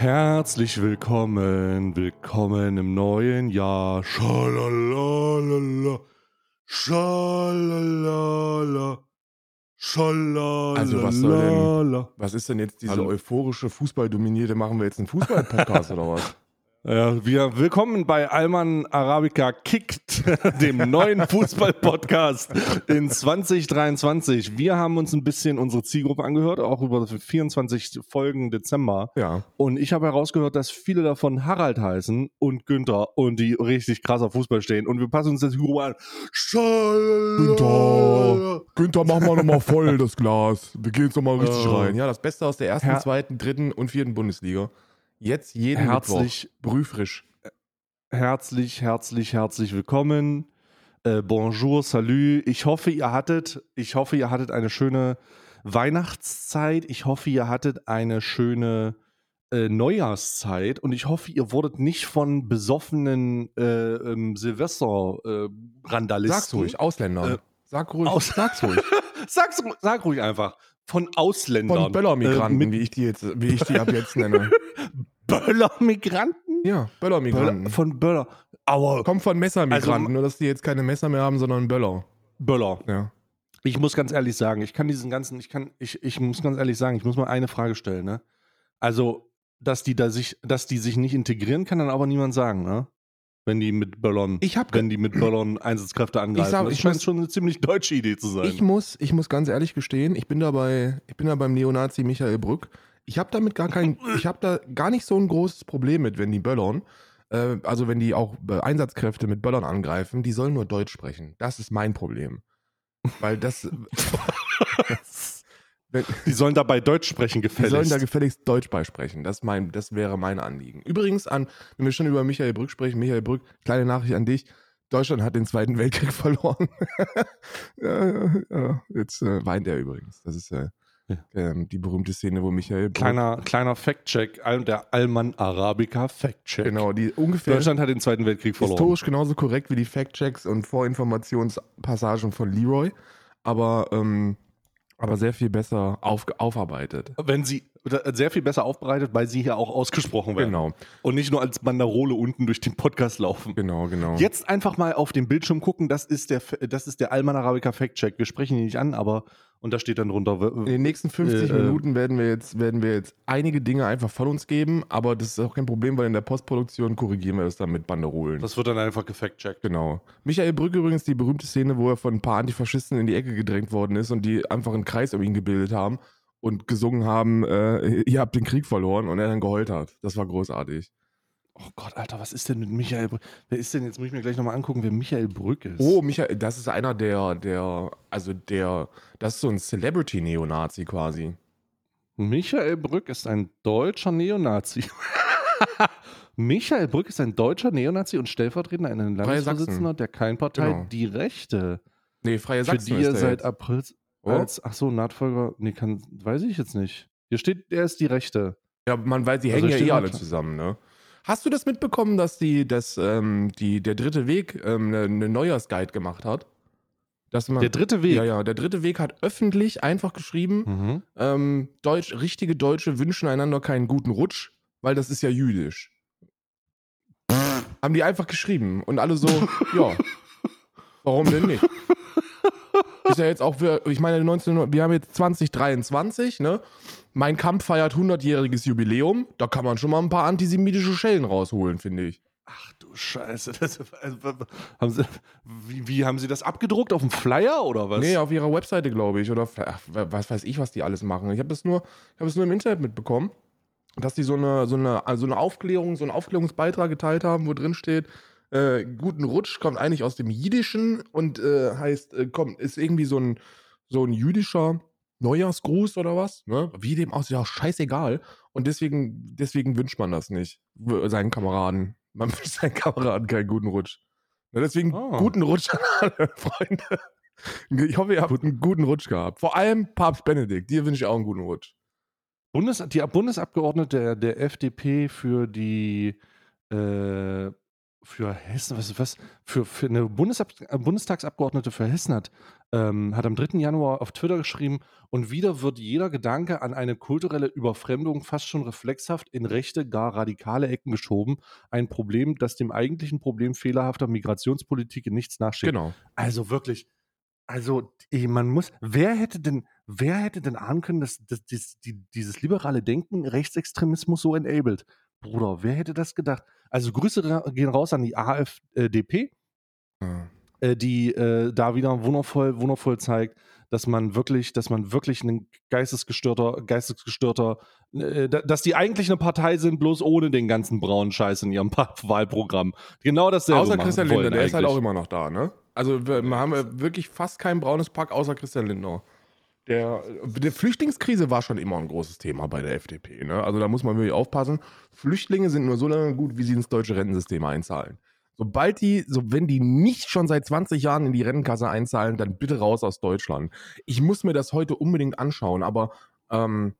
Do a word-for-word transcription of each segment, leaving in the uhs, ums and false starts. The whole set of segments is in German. Herzlich willkommen, willkommen im neuen Jahr. Schalalala, schalalala, schalalala. Also was soll denn, was ist denn jetzt diese Hallo. euphorische Fußballdominierte, machen wir jetzt einen Fußball-Podcast oder was? Äh, wir willkommen bei Alman Arabica kickt, dem neuen Fußball-Podcast in zwanzig dreiundzwanzig. Wir haben uns ein bisschen unsere Zielgruppe angehört, auch über vierundzwanzig Folgen Dezember. Ja. Und ich habe herausgehört, dass viele davon Harald heißen und Günther und die richtig krass auf Fußball stehen. Und wir passen uns das Mikro an. Günther, Günther, mach mal nochmal voll das Glas. Wir gehen jetzt nochmal richtig äh. rein. Ja, das Beste aus der ersten, Her- zweiten, dritten und vierten Bundesliga. Jetzt jeden herzlich, Mittwoch, brühfrisch. Herzlich, herzlich, herzlich willkommen. Äh, bonjour, salut. Ich hoffe, ihr hattet, ich hoffe, ihr hattet eine schöne Weihnachtszeit. Ich hoffe, ihr hattet eine schöne äh, Neujahrszeit. Und ich hoffe, ihr wurdet nicht von besoffenen äh, ähm, Silvester-Randalisten. Äh, sag's ruhig, Ausländern. Äh, sag ruhig, Aus- sag's ruhig. sag's, sag ruhig einfach. Von Ausländern. Von Böllermigranten, äh, wie ich die jetzt, wie ich die ab jetzt nenne. Böllermigranten? Ja, Böllermigranten. Böller, von Böller. Aua. Kommt von Messermigranten, also, nur dass die jetzt keine Messer mehr haben, sondern Böller. Böller. Ja. Ich muss ganz ehrlich sagen, ich kann diesen ganzen, ich kann, ich, ich muss ganz ehrlich sagen, ich muss mal eine Frage stellen, ne? Also, dass die da sich, dass die sich nicht integrieren, kann dann aber niemand sagen, ne? Wenn die mit Böllern, ich hab, wenn die mit Böllern Einsatzkräfte angreifen. Ich sag, das ich scheint muss, schon eine ziemlich deutsche Idee zu sein. Ich muss, ich muss ganz ehrlich gestehen, ich bin dabei, ich bin da beim Neonazi Michael Brück. Ich habe damit gar kein, ich habe da gar nicht so ein großes Problem mit, wenn die Böllern, äh, also wenn die auch Einsatzkräfte mit Böllern angreifen, die sollen nur Deutsch sprechen. Das ist mein Problem. Weil das. Die sollen dabei Deutsch sprechen, gefälligst. Die sollen da gefälligst Deutsch beisprechen. Das, mein, das wäre mein Anliegen. Übrigens, an, wenn wir schon über Michael Brück sprechen, Michael Brück, kleine Nachricht an dich. Deutschland hat den Zweiten Weltkrieg verloren. ja, ja, ja. Jetzt äh, weint er übrigens. Das ist äh, ja ähm, die berühmte Szene, wo Michael Brück... Kleiner, kleiner Fact-Check, der Alman Arabica Fact-Check. Genau, die ungefähr... Deutschland hat den Zweiten Weltkrieg verloren. Historisch genauso korrekt wie die Fact-Checks und Vorinformationspassagen von Leroy. Aber... Ähm, Aber sehr viel besser auf, aufarbeitet. Wenn sie sehr viel besser aufbereitet, weil sie hier auch ausgesprochen werden. Genau. Und nicht nur als Banderole unten durch den Podcast laufen. Genau, genau. Jetzt einfach mal auf den Bildschirm gucken, das ist der, das ist der Alman Arabica Fact-Check. Wir sprechen ihn nicht an, aber, und da steht dann drunter. In den nächsten fünfzig äh, Minuten werden wir, jetzt, werden wir jetzt einige Dinge einfach von uns geben, aber das ist auch kein Problem, weil in der Postproduktion korrigieren wir das dann mit Banderolen. Das wird dann einfach gefact-checkt. Genau. Michael Brück übrigens, die berühmte Szene, wo er von ein paar Antifaschisten in die Ecke gedrängt worden ist und die einfach einen Kreis um ihn gebildet haben. Und gesungen haben, äh, ihr habt den Krieg verloren, und er dann geheult hat. Das war großartig. Oh Gott, Alter, was ist denn mit Michael Brück? Wer ist denn, jetzt muss ich mir gleich nochmal angucken, wer Michael Brück ist. Oh, Michael, das ist einer der, der, also der, das ist so ein Celebrity-Neonazi quasi. Michael Brück ist ein deutscher Neonazi. Michael Brück ist ein deutscher Neonazi und stellvertretender einen Landesvorsitzender der Kleinpartei, genau. Die Rechte. Nee, Freie Sachsen. Für die ihr seit jetzt. April... Oh. Als, ach so, Nachfolger, nee, kann, weiß ich jetzt nicht. Hier steht, er ist die Rechte. Ja, man weiß, die also hängen ja eh alle zusammen, ne? Hast du das mitbekommen, dass die, dass, ähm, die, der Dritte Weg ähm, eine, eine Neujahrsguide gemacht hat? Dass man, der Dritte Weg? Ja, ja, der Dritte Weg hat öffentlich einfach geschrieben, mhm. ähm, Deutsch, richtige Deutsche wünschen einander keinen guten Rutsch, weil das ist ja jüdisch. Haben die einfach geschrieben und alle so, ja, warum denn nicht? Ist ja jetzt auch, für, ich meine, neunzehn, wir haben jetzt zwanzig dreiundzwanzig, ne? Mein Kampf feiert hundertjähriges Jubiläum. Da kann man schon mal ein paar antisemitische Schellen rausholen, finde ich. Ach du Scheiße. Das, also, haben Sie, wie, wie haben Sie das abgedruckt? Auf dem Flyer oder was? Nee, auf ihrer Webseite, glaube ich. Oder ach, was weiß ich, was die alles machen. Ich habe das, nur, ich hab das nur im Internet mitbekommen, dass die so eine, so eine, also eine Aufklärung, so einen Aufklärungsbeitrag geteilt haben, wo drin steht, Äh, guten Rutsch kommt eigentlich aus dem Jiddischen und äh, heißt, äh, komm, ist irgendwie so ein, so ein jüdischer Neujahrsgruß oder was, ne? Wie dem aussieht, auch scheißegal. Und deswegen, deswegen wünscht man das nicht, seinen Kameraden. Man wünscht seinen Kameraden keinen guten Rutsch. Ja, deswegen oh. Guten Rutsch an alle, Freunde. Ich hoffe, ihr habt einen guten Rutsch gehabt. Vor allem Papst Benedikt, dir wünsche ich auch einen guten Rutsch. Bundes, die Bundesabgeordnete der, der F D P für die äh, für Hessen, was, was für, für eine Bundesab Bundestagsabgeordnete für Hessen hat, ähm, hat am dritten Januar auf Twitter geschrieben, und wieder wird jeder Gedanke an eine kulturelle Überfremdung fast schon reflexhaft in rechte, gar radikale Ecken geschoben. Ein Problem, das dem eigentlichen Problem fehlerhafter Migrationspolitik in nichts nachsteht. Genau. Also wirklich, also man muss, wer hätte denn, wer hätte denn ahnen können, dass, dass, dass die, dieses liberale Denken Rechtsextremismus so enabled? Bruder, wer hätte das gedacht? Also Grüße gehen raus an die A F D P, ja. äh, die äh, da wieder wundervoll, wundervoll zeigt, dass man wirklich, dass man wirklich ein geistesgestörter, geistesgestörter, äh, dass die eigentlich eine Partei sind, bloß ohne den ganzen braunen Scheiß in ihrem Wahlprogramm. Genau dasselbe. Außer Christian Lindner, der ist halt auch immer noch da, ne? Also wir, wir haben wirklich fast kein braunes Pack außer Christian Lindner. Der, die Flüchtlingskrise war schon immer ein großes Thema bei der F D P. Ne? Also da muss man wirklich aufpassen. Flüchtlinge sind nur so lange gut, wie sie ins deutsche Rentensystem einzahlen. Sobald die, so wenn die nicht schon seit zwanzig Jahren in die Rentenkasse einzahlen, dann bitte raus aus Deutschland. Ich muss mir das heute unbedingt anschauen, aber ähm,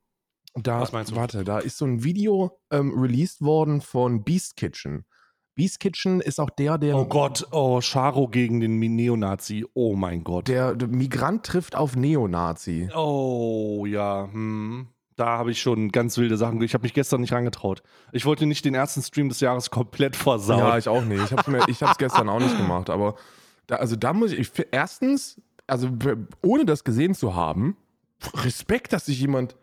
da, was meinst du? Warte, da ist so ein Video ähm, released worden von Beast Kitchen. Beast Kitchen ist auch der, der... Oh Gott, oh, Charo gegen den Neonazi, oh mein Gott. Der, der Migrant trifft auf Neonazi. Oh, ja, hm. Da habe ich schon ganz wilde Sachen. Ich habe mich gestern nicht rangetraut. Ich wollte nicht den ersten Stream des Jahres komplett versauen. Ja, ich auch nicht. Ich habe es gestern auch nicht gemacht. Aber da, also da muss ich... Erstens, also ohne das gesehen zu haben, Respekt, dass sich jemand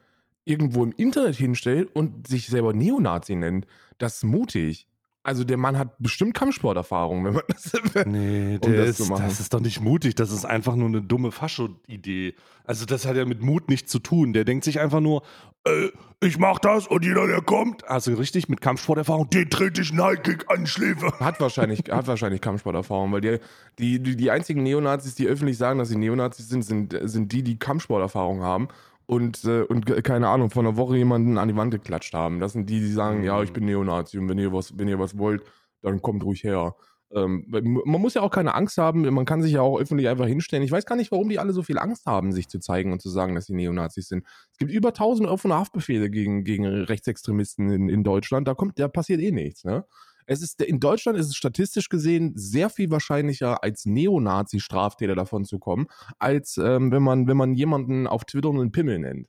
irgendwo im Internet hinstellt und sich selber Neonazi nennt. Das ist mutig. Also der Mann hat bestimmt Kampfsporterfahrung, wenn man das... Nee, um der das, ist, das ist doch nicht mutig, das ist einfach nur eine dumme Fascho-Idee. Also das hat ja mit Mut nichts zu tun. Der denkt sich einfach nur, äh, ich mach das und jeder, der kommt. Also richtig, mit Kampfsporterfahrung, den trete ich Nike an Schläfe. Hat wahrscheinlich, hat wahrscheinlich Kampfsporterfahrung, weil die, die, die, die einzigen Neonazis, die öffentlich sagen, dass sie Neonazis sind, sind, sind die, die Kampfsporterfahrung haben. Und, äh, und keine Ahnung, vor einer Woche jemanden an die Wand geklatscht haben. Das sind die, die sagen, ja, ich bin Neonazi und wenn ihr was, wenn ihr was wollt, dann kommt ruhig her. Ähm, man muss ja auch keine Angst haben, man kann sich ja auch öffentlich einfach hinstellen. Ich weiß gar nicht, warum die alle so viel Angst haben, sich zu zeigen und zu sagen, dass sie Neonazis sind. Es gibt über tausend offene Haftbefehle gegen, gegen Rechtsextremisten in, in Deutschland. Da kommt, da passiert eh nichts, ne? Es ist, in Deutschland ist es statistisch gesehen sehr viel wahrscheinlicher, als Neonazi-Straftäter davon zu kommen, als ähm, wenn man, wenn man jemanden auf Twitter einen Pimmel nennt.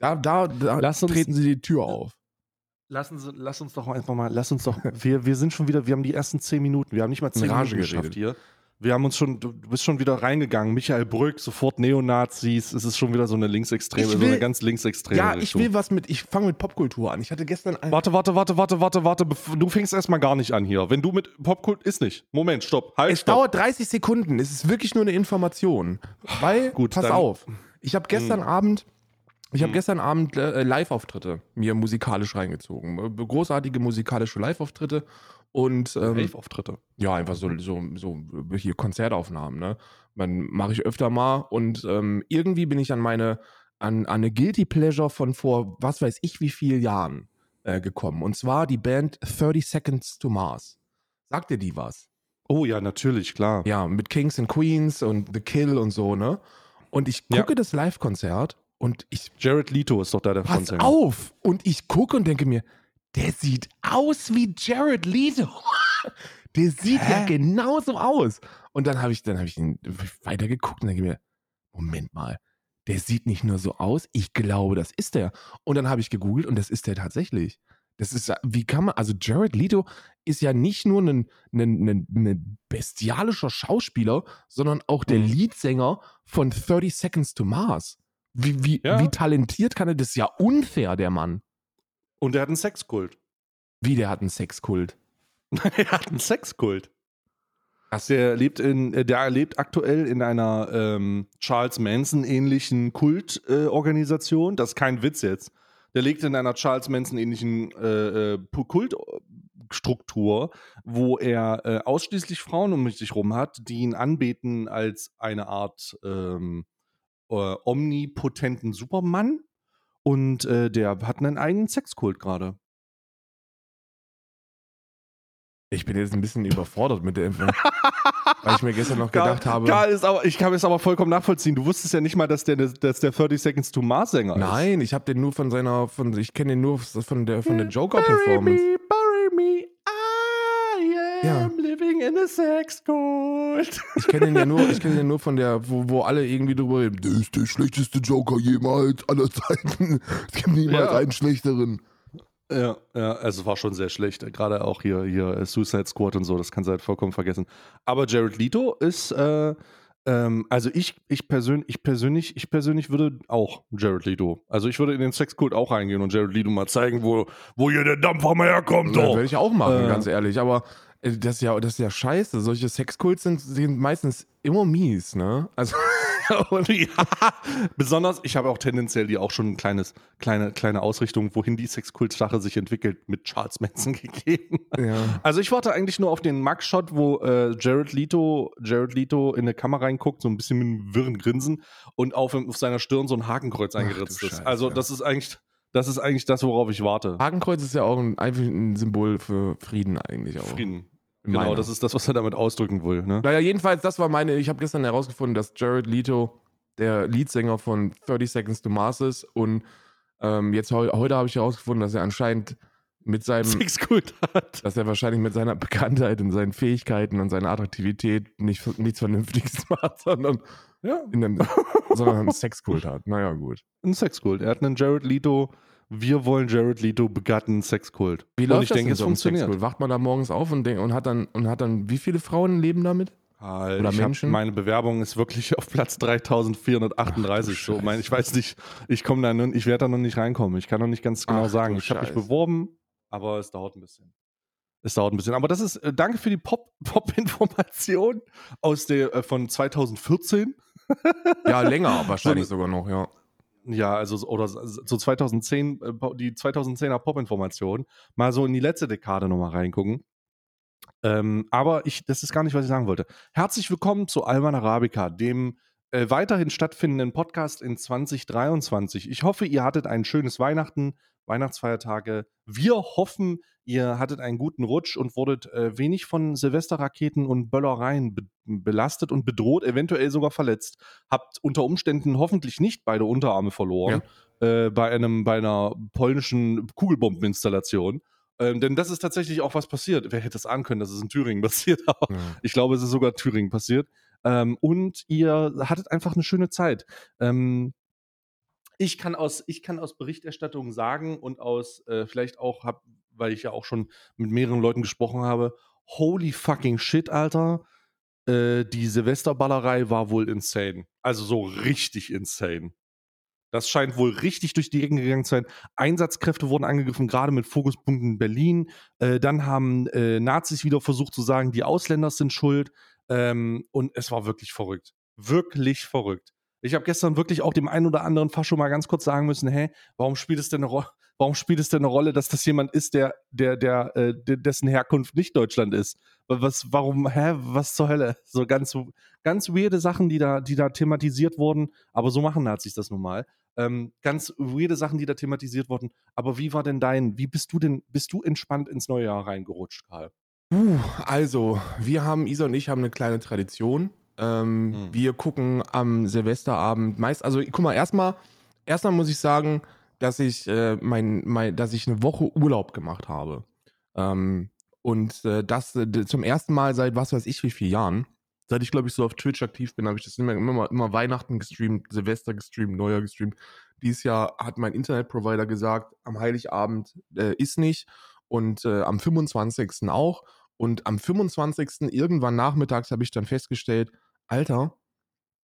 Da, da, da lass uns, treten sie die Tür auf. Lassen Sie, lass uns doch einfach mal, lass uns doch, wir, wir sind schon wieder, wir haben die ersten zehn Minuten, wir haben nicht mal zehn Minuten geschafft hier. Wir haben uns schon, du bist schon wieder reingegangen. Michael Brück, sofort Neonazis. Es ist schon wieder so eine linksextreme, will, so eine ganz linksextreme. Ja, Richtung. Ich will was mit, ich fange mit Popkultur an. Ich hatte gestern... Ein warte, warte, warte, warte, warte, warte. Du fängst erstmal gar nicht an hier. Wenn du mit Popkultur... Ist nicht. Moment, stopp. Halt, es stopp. Dauert dreißig Sekunden. Es ist wirklich nur eine Information. Weil, gut, pass dann, auf. Ich habe gestern mh. Abend... Ich habe gestern Abend äh, Live-Auftritte mir musikalisch reingezogen. Großartige musikalische Live-Auftritte und ähm, Live-Auftritte? Ja, einfach so, so, so hier Konzertaufnahmen, ne? Man mache ich öfter mal und ähm, irgendwie bin ich an meine, an, an eine Guilty Pleasure von vor was weiß ich wie vielen Jahren äh, gekommen. Und zwar die Band thirty seconds to Mars. Sagt dir die was? Oh ja, natürlich, klar. Ja, mit Kings and Queens und The Kill und so, ne? Und ich gucke ja. das Live-Konzert. Und ich, Jared Leto ist doch da der Frontsänger. Pass auf! Und ich gucke und denke mir, der sieht aus wie Jared Leto. Der sieht Hä? ja genauso aus. Und dann habe ich, dann habe ich ihn weitergeguckt und denke mir, Moment mal, der sieht nicht nur so aus, ich glaube, das ist der. Und dann habe ich gegoogelt und das ist der tatsächlich. Das ist, wie kann man, also Jared Leto ist ja nicht nur ein, ein, ein, ein bestialischer Schauspieler, sondern auch der Leadsänger von thirty seconds to Mars. Wie, wie, ja. wie talentiert kann er? Das ist ja unfair, der Mann. Und er hat einen Sexkult. Wie, der hat einen Sexkult? Er hat einen Sexkult. Also, der lebt in, der lebt aktuell in einer ähm, Charles Manson-ähnlichen Kultorganisation. Äh, das ist kein Witz jetzt. Der lebt in einer Charles Manson-ähnlichen äh, äh, Kultstruktur, wo er äh, ausschließlich Frauen um sich rum hat, die ihn anbeten als eine Art... Ähm, Uh, omnipotenten Supermann und äh, der hat einen eigenen Sexkult gerade. Ich bin jetzt ein bisschen überfordert mit der Info, weil ich mir gestern noch gedacht Karl, habe... Karl ist aber, ich kann es aber vollkommen nachvollziehen. Du wusstest ja nicht mal, dass der, dass der thirty seconds to Mars Sänger ist. Nein, ich habe den nur von seiner... Von, ich kenne den nur von der, von der Joker-Performance. Bury me, bury me, ah, yeah. ja. am living in a sex cult. Ich kenne ihn ja nur, ich kenne ihn nur von der, wo, wo alle irgendwie drüber reden, der ist der schlechteste Joker jemals aller Zeiten. Es gibt niemals ja. einen schlechteren. Ja, ja, also war schon sehr schlecht. Gerade auch hier, hier Suicide Squad und so, das kannst du halt vollkommen vergessen. Aber Jared Leto ist, äh, ähm, also ich, ich persönlich, ich persönlich, ich persönlich würde auch Jared Leto. Also ich würde in den Sexkult auch reingehen und Jared Leto mal zeigen, wo, wo hier der Dampfer mal herkommt. Das würde ich auch machen, äh, ganz ehrlich. Aber das ist ja, das ist ja scheiße. Solche Sexkults sind, sind meistens immer mies, ne? Also. Und ja, besonders, ich habe auch tendenziell die auch schon ein kleines, kleine, kleine Ausrichtung, wohin die Sexkultsache sich entwickelt, mit Charles Manson gegeben. Ja. Also ich warte eigentlich nur auf den Mugshot, wo äh, Jared Leto, Jared Leto in eine Kamera reinguckt, so ein bisschen mit einem wirren Grinsen und auf, auf seiner Stirn so ein Hakenkreuz eingeritzt ist. Scheiße, also das ja. ist eigentlich, das ist eigentlich das, worauf ich warte. Hakenkreuz ist ja auch ein, einfach ein Symbol für Frieden eigentlich auch. Frieden. Genau, meine. Das ist das, was er damit ausdrücken will. Ne? Naja, jedenfalls, das war meine, ich habe gestern herausgefunden, dass Jared Leto der Leadsänger von thirty Seconds to Mars ist und ähm, jetzt heu, heute habe ich herausgefunden, dass er anscheinend mit seinem Sexkult hat. Dass er wahrscheinlich mit seiner Bekanntheit und seinen Fähigkeiten und seiner Attraktivität nicht, nichts Vernünftiges macht, sondern, ja. in einem, sondern einen Sexkult hat. Naja, gut. Ein Sexkult. Er hat einen Jared Leto. Wir wollen Jared Leto begatten Sexkult. Wie läuft und ich das denke, es so funktioniert. Sexkult? Wacht man da morgens auf und, denk, und, hat dann, und hat dann, wie viele Frauen leben damit? Halt, oder Menschen? Hab, meine Bewerbung ist wirklich auf Platz dreitausendvierhundertachtunddreißig. Ach, so. mein, ich weiß nicht, ich komme da, ich werde da noch nicht reinkommen. Ich kann noch nicht ganz genau Ach, sagen. Ich habe mich beworben, aber es dauert ein bisschen. Es dauert ein bisschen. Aber das ist, äh, danke für die Pop, Pop-Information aus der, äh, von zweitausendvierzehn. Ja, länger wahrscheinlich sogar noch, ja. Ja, also oder so zweitausendzehn, die zweitausendzehner Pop-Information, mal so in die letzte Dekade nochmal reingucken. Ähm, aber ich, das ist gar nicht, was ich sagen wollte. Herzlich willkommen zu Alman Arabica, dem äh, weiterhin stattfindenden Podcast in zwanzig dreiundzwanzig. Ich hoffe, ihr hattet ein schönes Weihnachten, Weihnachtsfeiertage. Wir hoffen, ihr hattet einen guten Rutsch und wurdet äh, wenig von Silvesterraketen und Böllereien be- belastet und bedroht, eventuell sogar verletzt. Habt unter Umständen hoffentlich nicht beide Unterarme verloren ja. äh, bei, einem, bei einer polnischen Kugelbombeninstallation. Ähm, denn das ist tatsächlich auch was passiert. Wer hätte es ahnen können, dass es in Thüringen passiert? Aber ja. Ich glaube, es ist sogar Thüringen passiert. Ähm, und ihr hattet einfach eine schöne Zeit. Ähm, Ich kann aus, ich kann aus Berichterstattung sagen und aus, äh, vielleicht auch, hab, weil ich ja auch schon mit mehreren Leuten gesprochen habe, holy fucking shit, Alter, äh, die Silvesterballerei war wohl insane. Also so richtig insane. Das scheint wohl richtig durch die Ecken gegangen zu sein. Einsatzkräfte wurden angegriffen, gerade mit Fokuspunkten in Berlin. Äh, dann haben äh, Nazis wieder versucht zu sagen, die Ausländer sind schuld. Ähm, und es war wirklich verrückt. Wirklich verrückt. Ich habe gestern wirklich auch dem einen oder anderen Fascho mal ganz kurz sagen müssen, hey, warum spielt es denn eine Rolle, warum spielt es denn eine Rolle, dass das jemand ist, der, der, der, äh, dessen Herkunft nicht Deutschland ist? Was, warum, hä, was zur Hölle? So ganz, ganz weirde Sachen, die da, die da thematisiert wurden, aber so machen Nazis das nun mal. Ähm, ganz weirde Sachen, die da thematisiert wurden. Aber wie war denn dein, wie bist du denn, bist du entspannt ins neue Jahr reingerutscht, Karl? Uh, also, wir haben, Isa und ich haben eine kleine Tradition. Ähm, hm. Wir gucken am Silvesterabend meist, also guck mal, erstmal erstmal muss ich sagen, dass ich äh, mein, mein, dass ich eine Woche Urlaub gemacht habe ähm, und äh, das äh, zum ersten Mal seit was weiß ich wie vielen Jahren, seit ich glaube ich so auf Twitch aktiv bin, habe ich das immer, immer, immer Weihnachten gestreamt, Silvester gestreamt, Neujahr gestreamt. Dieses Jahr hat mein Internetprovider gesagt, am Heiligabend äh, ist nicht und äh, am fünfundzwanzigsten auch und am fünfundzwanzigsten irgendwann nachmittags habe ich dann festgestellt, Alter,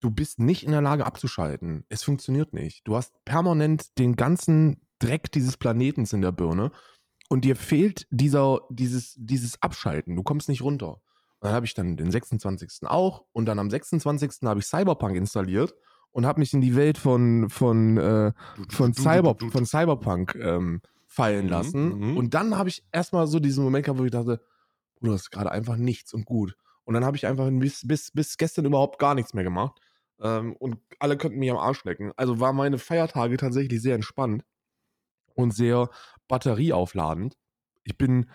du bist nicht in der Lage abzuschalten. Es funktioniert nicht. Du hast permanent den ganzen Dreck dieses Planeten in der Birne und dir fehlt dieser, dieses, dieses Abschalten. Du kommst nicht runter. Und dann habe ich dann den sechsundzwanzigsten auch und dann am sechsundzwanzigsten habe ich Cyberpunk installiert und habe mich in die Welt von, von, äh, von, Cyber, von Cyberpunk ähm, fallen lassen. Mhm, und dann habe ich erstmal so diesen Moment gehabt, wo ich dachte, Bruder, das ist gerade einfach nichts und gut. Und dann habe ich einfach bis, bis, bis gestern überhaupt gar nichts mehr gemacht. Ähm, und alle könnten mich am Arsch lecken. Also waren meine Feiertage tatsächlich sehr entspannt und sehr batterieaufladend. Ich bin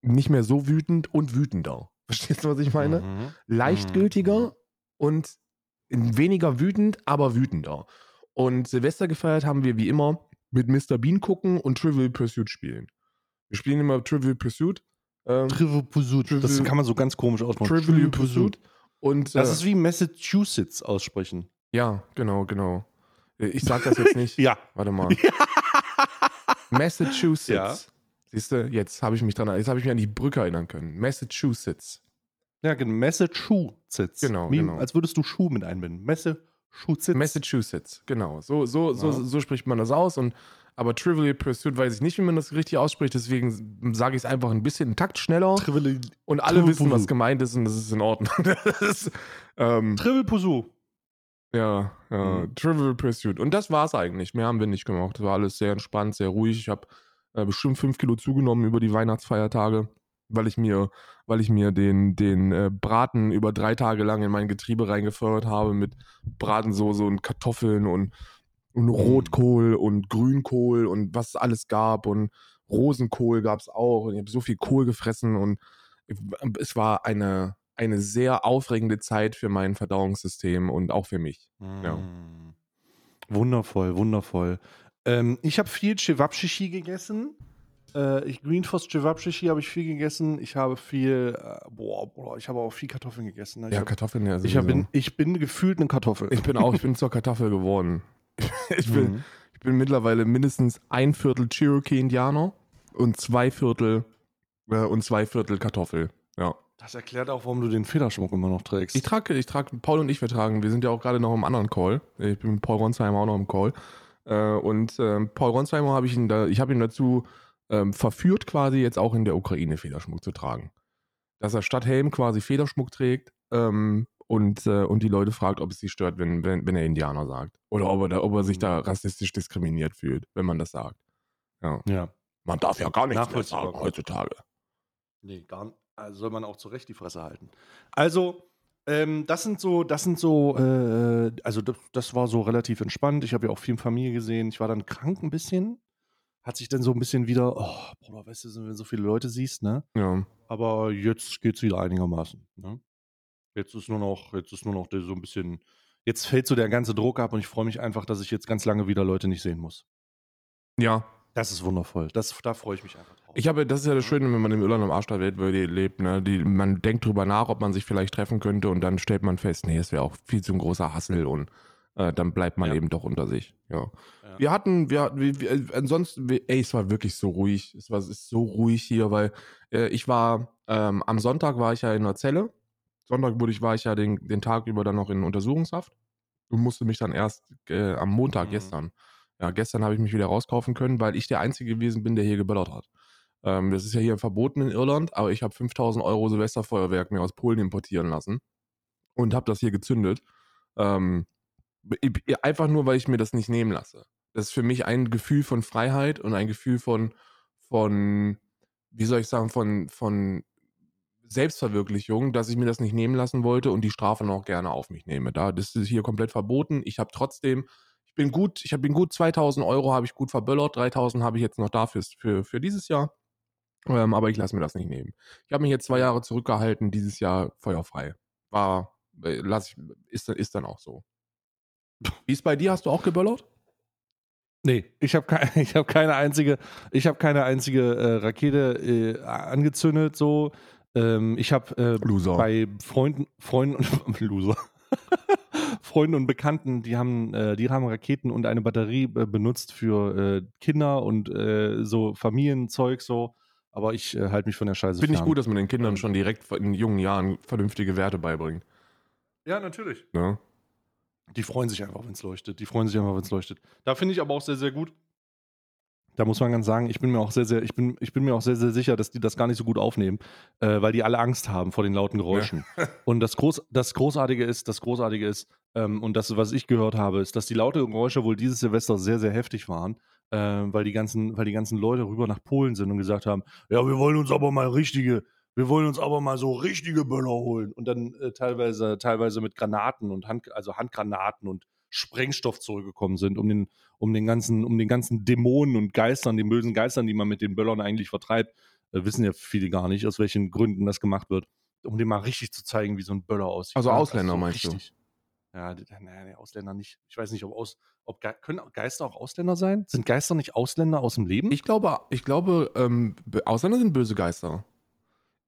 nicht mehr so wütend und wütender. Verstehst du, was ich meine? Mhm. Leichtgültiger mhm. und weniger wütend, aber wütender. Und Silvester gefeiert haben wir wie immer mit Mister Bean gucken und Trivial Pursuit spielen. Wir spielen immer Trivial Pursuit. Ähm, Trivial Pursuit. Das kann man so ganz komisch aussprechen. Trivial Pursuit. Und, das äh, ist wie Massachusetts aussprechen. Ja, genau, genau. Ich sag das jetzt nicht. Ja. Warte mal. Ja. Massachusetts. Ja. Siehst du, jetzt habe ich mich dran, jetzt habe ich mich an die Brücke erinnern können. Massachusetts. Ja, genau. Massachusetts. Genau, wie, genau. Als würdest du Schuh mit einbinden. Massachusetts. Massachusetts, genau. So, so, so, ja. so, so spricht man das aus. Und, aber Trivial Pursuit weiß ich nicht, wie man das richtig ausspricht. Deswegen sage ich es einfach ein bisschen einen Takt schneller. Trivial, und alle Trivial wissen, Pursuit. Was gemeint ist. Und das ist in Ordnung. Das ist, ähm, Trivial Pursuit. Ja, ja mhm. Trivial Pursuit. Und das war es eigentlich. Mehr haben wir nicht gemacht. Das war alles sehr entspannt, sehr ruhig. Ich habe äh, bestimmt fünf Kilo zugenommen über die Weihnachtsfeiertage, weil ich mir, weil ich mir den, den äh, Braten über drei Tage lang in mein Getriebe reingefeuert habe mit Bratensoße und Kartoffeln und, und Rotkohl und Grünkohl und was es alles gab. Und Rosenkohl gab es auch. Und ich habe so viel Kohl gefressen. Und es war eine... eine sehr aufregende Zeit für mein Verdauungssystem und auch für mich. Mm. Ja. Wundervoll, wundervoll. Ähm, ich habe viel Ćevapčići gegessen. Äh, ich, Greenfrost Ćevapčići habe ich viel gegessen. Ich habe viel, äh, boah, boah, ich habe auch viel Kartoffeln gegessen. Ich ja, hab, Kartoffeln, ja. Ich, hab, bin, ich bin gefühlt eine Kartoffel. Ich bin auch, ich bin zur Kartoffel geworden. ich, bin, mhm. ich bin mittlerweile mindestens ein Viertel Cherokee-Indianer und zwei Viertel, äh, und zwei Viertel Kartoffel. Ja. Das erklärt auch, warum du den Federschmuck immer noch trägst. Ich trage, ich trage, Paul und ich, wir tragen, wir sind ja auch gerade noch im anderen Call. Ich bin mit Paul Ronzheimer auch noch im Call. Und Paul Ronzheimer habe ich ihn da, ich habe ihn dazu verführt, quasi jetzt auch in der Ukraine Federschmuck zu tragen. Dass er statt Helm quasi Federschmuck trägt und, und die Leute fragt, ob es sie stört, wenn, wenn, wenn er Indianer sagt. Oder ob er, da, ob er sich da rassistisch diskriminiert fühlt, wenn man das sagt. Ja. ja. Man darf ja gar nichts mehr sagen heutzutage. Nee, gar nicht. Also soll man auch zu Recht die Fresse halten. Also, ähm, das sind so, das sind so, äh, also das, das war so relativ entspannt. Ich habe ja auch viel Familie gesehen. Ich war dann krank ein bisschen. Hat sich dann so ein bisschen wieder, oh, Bruder, weißt du, wenn du so viele Leute siehst, ne? Ja. Aber jetzt geht's wieder einigermaßen. Ne? Jetzt ist nur noch, jetzt ist nur noch so ein bisschen, jetzt fällt so der ganze Druck ab und ich freue mich einfach, dass ich jetzt ganz lange wieder Leute nicht sehen muss. Ja. Das ist wundervoll. Das, da freue ich mich einfach drauf. Ich habe, das ist ja das Schöne, wenn man im Irland am Arsch der Welt lebt. Ne? Die, man denkt drüber nach, ob man sich vielleicht treffen könnte und dann stellt man fest, nee, es wäre auch viel zu ein großer Hassel und äh, dann bleibt man ja. eben doch unter sich. Ja. Ja. Wir hatten, wir hatten, wir, wir, ansonsten, wir, ey, es war wirklich so ruhig. Es war es ist so ruhig hier, weil äh, ich war, ähm, am Sonntag war ich ja in der Zelle. Sonntag wurde ich, war ich ja den, den Tag über dann noch in Untersuchungshaft und musste mich dann erst äh, am Montag mhm. gestern Ja, gestern habe ich mich wieder rauskaufen können, weil ich der Einzige gewesen bin, der hier geböllert hat. Ähm, das ist ja hier verboten in Irland, aber ich habe fünftausend Euro Silvesterfeuerwerk mir aus Polen importieren lassen und habe das hier gezündet. Ähm, einfach nur, weil ich mir das nicht nehmen lasse. Das ist für mich ein Gefühl von Freiheit und ein Gefühl von, von wie soll ich sagen, von, von Selbstverwirklichung, dass ich mir das nicht nehmen lassen wollte und die Strafe noch gerne auf mich nehme. Da, das ist hier komplett verboten. Ich habe trotzdem... Ich bin gut, ich bin gut, zweitausend Euro habe ich gut verböllert, dreitausend habe ich jetzt noch dafür für, für dieses Jahr, ähm, aber ich lasse mir das nicht nehmen. Ich habe mich jetzt zwei Jahre zurückgehalten, dieses Jahr feuerfrei. War, äh, lass ich, ist, ist dann auch so. Wie ist bei dir, hast du auch geböllert? Nee, ich habe ke- hab keine einzige, ich habe keine einzige äh, Rakete äh, angezündet, so. Ähm, ich habe äh, bei Freunden, Freunden und Loser. Freunden und Bekannten, die haben, äh, die haben Raketen und eine Batterie äh, benutzt für äh, Kinder und äh, so Familienzeug so. Aber ich äh, halte mich von der Scheiße fern. Finde ich gut, dass man den Kindern schon direkt in jungen Jahren vernünftige Werte beibringt. Ja, natürlich. Ja. Die freuen sich einfach, wenn es leuchtet. Die freuen sich einfach, wenn es leuchtet. Da finde ich aber auch sehr, sehr gut. Da muss man ganz sagen, ich bin mir auch sehr, sehr, ich bin, ich bin mir auch sehr, sehr sicher, dass die das gar nicht so gut aufnehmen, äh, weil die alle Angst haben vor den lauten Geräuschen. Ja. Und das, Groß, das Großartige ist, das Großartige ist, ähm, und das, was ich gehört habe, ist, dass die lauten Geräusche wohl dieses Silvester sehr, sehr heftig waren, äh, weil die ganzen, weil die ganzen Leute rüber nach Polen sind und gesagt haben, ja, wir wollen uns aber mal richtige, wir wollen uns aber mal so richtige Böller holen. Und dann äh, teilweise, teilweise mit Granaten und Hand, also Handgranaten und Sprengstoff zurückgekommen sind, um den, um den ganzen, um den ganzen Dämonen und Geistern, den bösen Geistern, die man mit den Böllern eigentlich vertreibt, äh, wissen ja viele gar nicht, aus welchen Gründen das gemacht wird, um dem mal richtig zu zeigen, wie so ein Böller aussieht. Also Ausländer also meinst richtig. Du? Ja, naja, Ausländer nicht. Ich weiß nicht, ob, aus, ob Ge- können Geister auch Ausländer sein? Sind Geister nicht Ausländer aus dem Leben? Ich glaube, ich glaube ähm, Ausländer sind böse Geister.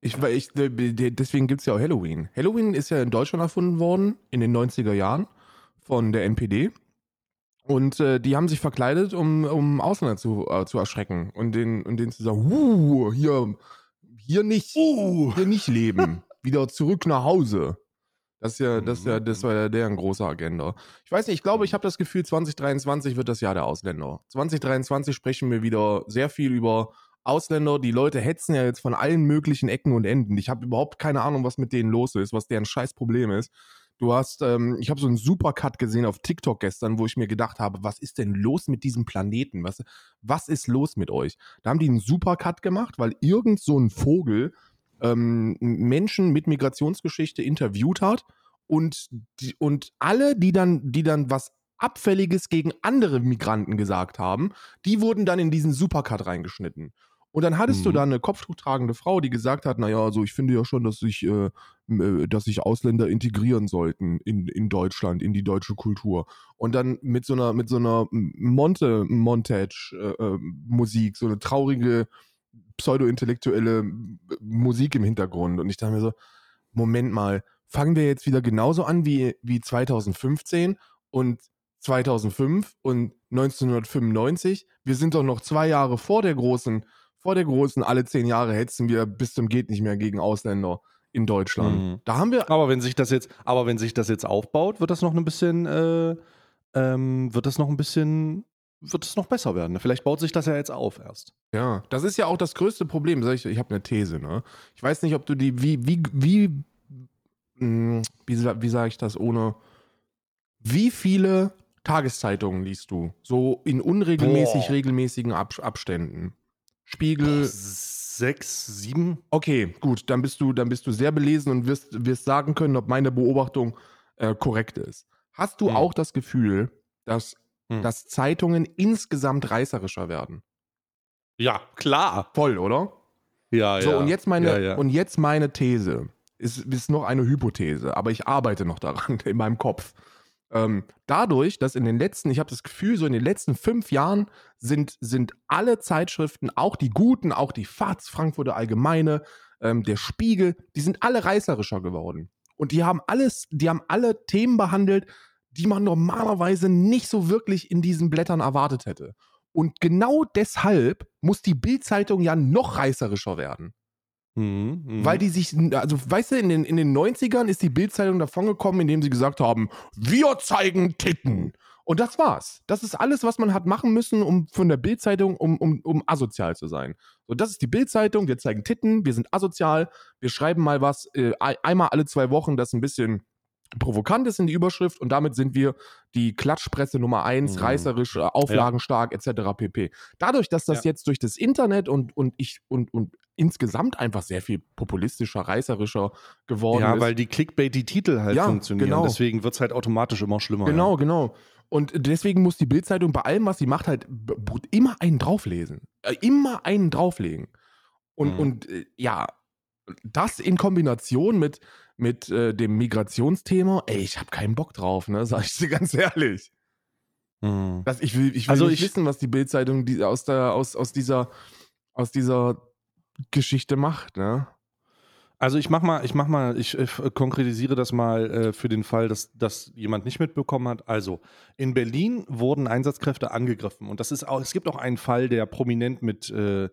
Ich, ich, deswegen gibt es ja auch Halloween. Halloween ist ja in Deutschland erfunden worden, in den neunziger Jahren, von der N P D. Und äh, die haben sich verkleidet, um, um Ausländer zu, äh, zu erschrecken und denen, und denen zu sagen, uh, hier, hier, nicht, uh. hier nicht leben, wieder zurück nach Hause. Das, ja, das, ja, das war ja deren große Agenda. Ich weiß nicht, ich glaube, ich habe das Gefühl, zwanzig dreiundzwanzig wird das Jahr der Ausländer. zwanzig dreiundzwanzig sprechen wir wieder sehr viel über Ausländer. Die Leute hetzen ja jetzt von allen möglichen Ecken und Enden. Ich habe überhaupt keine Ahnung, was mit denen los ist, was deren Scheißproblem ist. Du hast, ähm, ich habe so einen Supercut gesehen auf TikTok gestern, wo ich mir gedacht habe, was ist denn los mit diesem Planeten? Was, was ist los mit euch? Da haben die einen Supercut gemacht, weil irgend so ein Vogel Menschen mit Migrationsgeschichte interviewt hat und, die, und alle, die dann, die dann was Abfälliges gegen andere Migranten gesagt haben, die wurden dann in diesen Supercut reingeschnitten. Und dann hattest mhm. du da eine kopftuchtragende Frau, die gesagt hat, naja, also ich finde ja schon, dass sich äh, dass sich Ausländer integrieren sollten in, in Deutschland, in die deutsche Kultur. Und dann mit so einer, mit so einer Monte, Montage-Musik, äh, so eine traurige pseudo-intellektuelle Musik im Hintergrund. Und ich dachte mir so, Moment mal, fangen wir jetzt wieder genauso an wie, wie zwanzig fünfzehn und zweitausendfünf und neunzehnhundertfünfundneunzig? Wir sind doch noch zwei Jahre vor der großen, vor der großen, alle zehn Jahre hetzen wir bis zum geht nicht mehr gegen Ausländer in Deutschland. Mhm. Da haben wir... Aber wenn sich das jetzt, aber wenn sich das jetzt aufbaut, wird das noch ein bisschen, äh, ähm, wird das noch ein bisschen... wird es noch besser werden. Vielleicht baut sich das ja jetzt auf erst. Ja, das ist ja auch das größte Problem. Ich, ich habe eine These, ne? Ich weiß nicht, ob du die, wie, wie, wie, wie, wie sage ich das ohne, wie viele Tageszeitungen liest du? So in unregelmäßig, Boah. regelmäßigen Ab- Abständen. Spiegel. Sechs, sieben? Okay, gut, dann bist du, dann bist du sehr belesen und wirst, wirst sagen können, ob meine Beobachtung äh, korrekt ist. Hast du hm. auch das Gefühl, dass dass Zeitungen insgesamt reißerischer werden? Ja, klar. Voll, oder? Ja, so, ja. Und jetzt meine, ja, ja. Und jetzt meine These. Ist, ist noch eine Hypothese, aber ich arbeite noch daran in meinem Kopf. Ähm, dadurch, dass in den letzten, ich habe das Gefühl, so in den letzten fünf Jahren sind, sind alle Zeitschriften, auch die guten, auch die F A Z, Frankfurter Allgemeine, ähm, der Spiegel, die sind alle reißerischer geworden. Und die haben alles, die haben alle Themen behandelt, die man normalerweise nicht so wirklich in diesen Blättern erwartet hätte. Und genau deshalb muss die Bild-Zeitung ja noch reißerischer werden. Mhm, mh. Weil die sich, also weißt du, in den, in den neunzigern ist die Bild-Zeitung davongekommen, indem sie gesagt haben, wir zeigen Titten. Und das war's. Das ist alles, was man hat machen müssen, um von der Bild-Zeitung, um, um, um asozial zu sein. So, das ist die Bild-Zeitung, wir zeigen Titten, wir sind asozial, wir schreiben mal was, äh, einmal alle zwei Wochen, das ein bisschen provokant ist in die Überschrift und damit sind wir die Klatschpresse Nummer eins, mhm. reißerisch, auflagenstark, ja. et cetera pp. Dadurch, dass das ja. jetzt durch das Internet und, und ich und, und insgesamt einfach sehr viel populistischer, reißerischer geworden ja, ist. Ja, weil die Clickbait, die Titel halt ja, funktionieren. Genau. Deswegen wird es halt automatisch immer schlimmer. Genau, ja. genau. Und deswegen muss die Bildzeitung bei allem, was sie macht, halt immer einen drauflesen. Immer einen drauflegen. Und, mhm. und ja, das in Kombination mit mit äh, dem Migrationsthema, ey, ich habe keinen Bock drauf, ne, sag ich dir ganz ehrlich. Mhm. Das, ich will, ich will also nicht ich, wissen, was die Bildzeitung die, aus, der, aus, aus, dieser, aus dieser Geschichte macht, ne? Also ich mach mal, ich mach mal, ich äh, konkretisiere das mal äh, für den Fall, dass das jemand nicht mitbekommen hat. Also, in Berlin wurden Einsatzkräfte angegriffen und das ist auch, es gibt auch einen Fall, der prominent mit äh,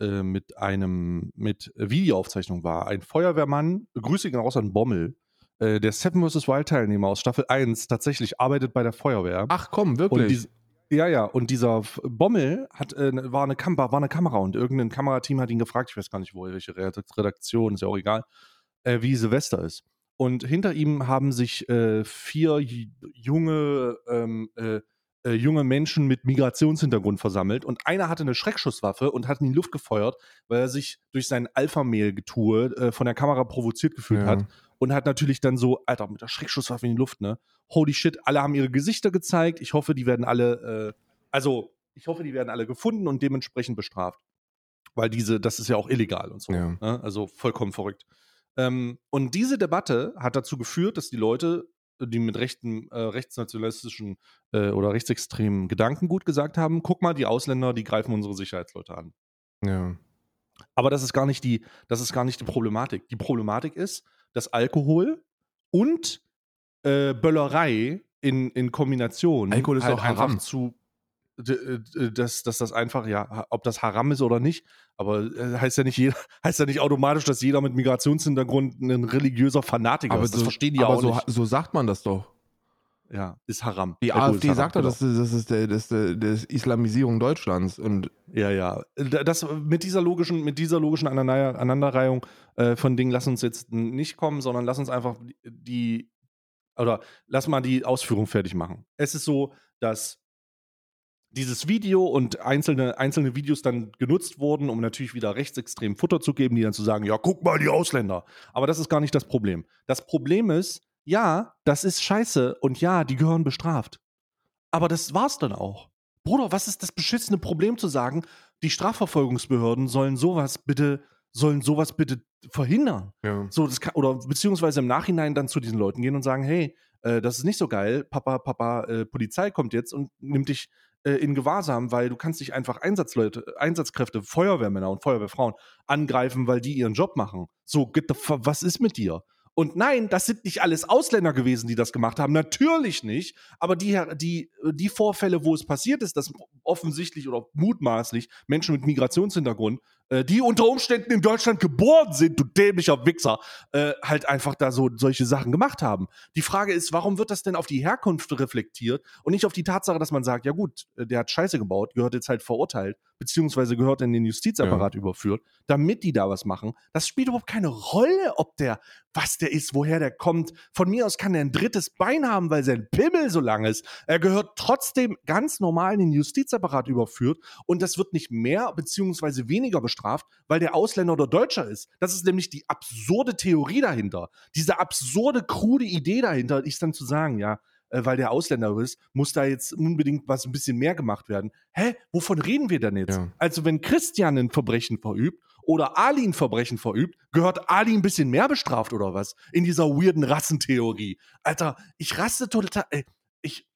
mit einem, mit Videoaufzeichnung war. Ein Feuerwehrmann, Grüße gehen raus an Bommel, äh, der Seven versus. Wild Teilnehmer aus Staffel eins, tatsächlich arbeitet bei der Feuerwehr. Ach komm, wirklich? Die, ja, ja, und dieser Bommel hat, äh, war, eine Kam- war eine Kamera und irgendein Kamerateam hat ihn gefragt, ich weiß gar nicht, wo, welche Redaktion, ist ja auch egal, äh, wie Silvester ist. Und hinter ihm haben sich äh, vier j- junge ähm, äh, Äh, junge Menschen mit Migrationshintergrund versammelt und einer hatte eine Schreckschusswaffe und hat in die Luft gefeuert, weil er sich durch sein Alpha-Mail-Getue äh, von der Kamera provoziert gefühlt ja. hat und hat natürlich dann so, Alter, mit der Schreckschusswaffe in die Luft, ne? Holy shit, alle haben ihre Gesichter gezeigt, ich hoffe, die werden alle, äh, also, ich hoffe, die werden alle gefunden und dementsprechend bestraft. Weil diese, das ist ja auch illegal und so, ja. ne? Also vollkommen verrückt. Ähm, und diese Debatte hat dazu geführt, dass die Leute die mit rechten, äh, rechtsnationalistischen äh, oder rechtsextremen Gedankengut gesagt haben, guck mal, die Ausländer, die greifen unsere Sicherheitsleute an. Ja. Aber das ist gar nicht die, das ist gar nicht die Problematik. Die Problematik ist, dass Alkohol und äh, Böllerei in, in Kombination Alkohol ist halt auch einfach Haram. Zu dass, dass das einfach, ja, ob das Haram ist oder nicht, aber heißt ja nicht jeder, heißt ja nicht automatisch, dass jeder mit Migrationshintergrund ein religiöser Fanatiker aber ist. Das so, verstehen die aber auch so, nicht. So sagt man das doch. Ja, ist Haram. Die Alkohol AfD Haram, sagt doch, das, das ist der, das, das Islamisierung Deutschlands. Und ja, ja. Das, mit dieser logischen, mit dieser logischen Aneinanderreihung äh, von Dingen lass uns jetzt nicht kommen, sondern lass uns einfach die, oder lass mal die Ausführung fertig machen. Es ist so, dass dieses Video und einzelne, einzelne Videos dann genutzt wurden, um natürlich wieder rechtsextrem Futter zu geben, die dann zu sagen, ja, guck mal, die Ausländer. Aber das ist gar nicht das Problem. Das Problem ist, ja, das ist scheiße und ja, die gehören bestraft. Aber das war's dann auch. Bruder, was ist das beschissene Problem zu sagen, die Strafverfolgungsbehörden sollen sowas bitte, sollen sowas bitte verhindern. Ja. So, das kann, oder beziehungsweise im Nachhinein dann zu diesen Leuten gehen und sagen, hey, äh, das ist nicht so geil, Papa, Papa, äh, Polizei kommt jetzt und nimmt dich äh, in Gewahrsam, weil du kannst nicht einfach Einsatzleute, Einsatzkräfte, Feuerwehrmänner und Feuerwehrfrauen angreifen, weil die ihren Job machen. So, get the f- was ist mit dir? Und nein, das sind nicht alles Ausländer gewesen, die das gemacht haben. Natürlich nicht. Aber die, die, die Vorfälle, wo es passiert ist, dass offensichtlich oder mutmaßlich Menschen mit Migrationshintergrund, äh, die unter Umständen in Deutschland geboren sind, du dämlicher Wichser, äh, halt einfach da so solche Sachen gemacht haben. Die Frage ist, warum wird das denn auf die Herkunft reflektiert und nicht auf die Tatsache, dass man sagt, ja gut, der hat Scheiße gebaut, gehört jetzt halt verurteilt, beziehungsweise gehört in den Justizapparat ja. überführt, damit die da was machen. Das spielt überhaupt keine Rolle, ob der, was der ist, woher der kommt. Von mir aus kann er ein drittes Bein haben, weil sein Pimmel so lang ist. Er gehört trotzdem ganz normal in den Justizapparat überführt und das wird nicht mehr beziehungsweise weniger bestraft, weil der Ausländer oder Deutscher ist. Das ist nämlich die absurde Theorie dahinter. Diese absurde, krude Idee dahinter, ist dann zu sagen, ja, weil der Ausländer ist, muss da jetzt unbedingt was ein bisschen mehr gemacht werden. Hä? Wovon reden wir denn jetzt? Ja. Also wenn Christian ein Verbrechen verübt oder Ali ein Verbrechen verübt, gehört Ali ein bisschen mehr bestraft oder was? In dieser weirden Rassentheorie. Alter, ich raste total... Ey, ich,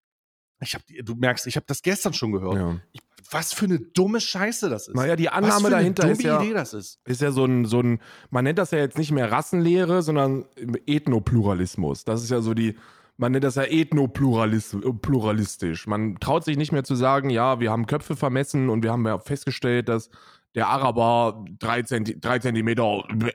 ich hab, du merkst, ich habe das gestern schon gehört. Ja. Ich, was für eine dumme Scheiße das ist. Naja, die Annahme dahinter ist ja, Idee das ist. ist ja so ein, so ein... Man nennt das ja jetzt nicht mehr Rassenlehre, sondern Ethnopluralismus. Das ist ja so die... Man nennt das ja ethnopluralistisch. Man traut sich nicht mehr zu sagen, ja, wir haben Köpfe vermessen und wir haben ja festgestellt, dass der Araber drei, Zenti- drei Zentimeter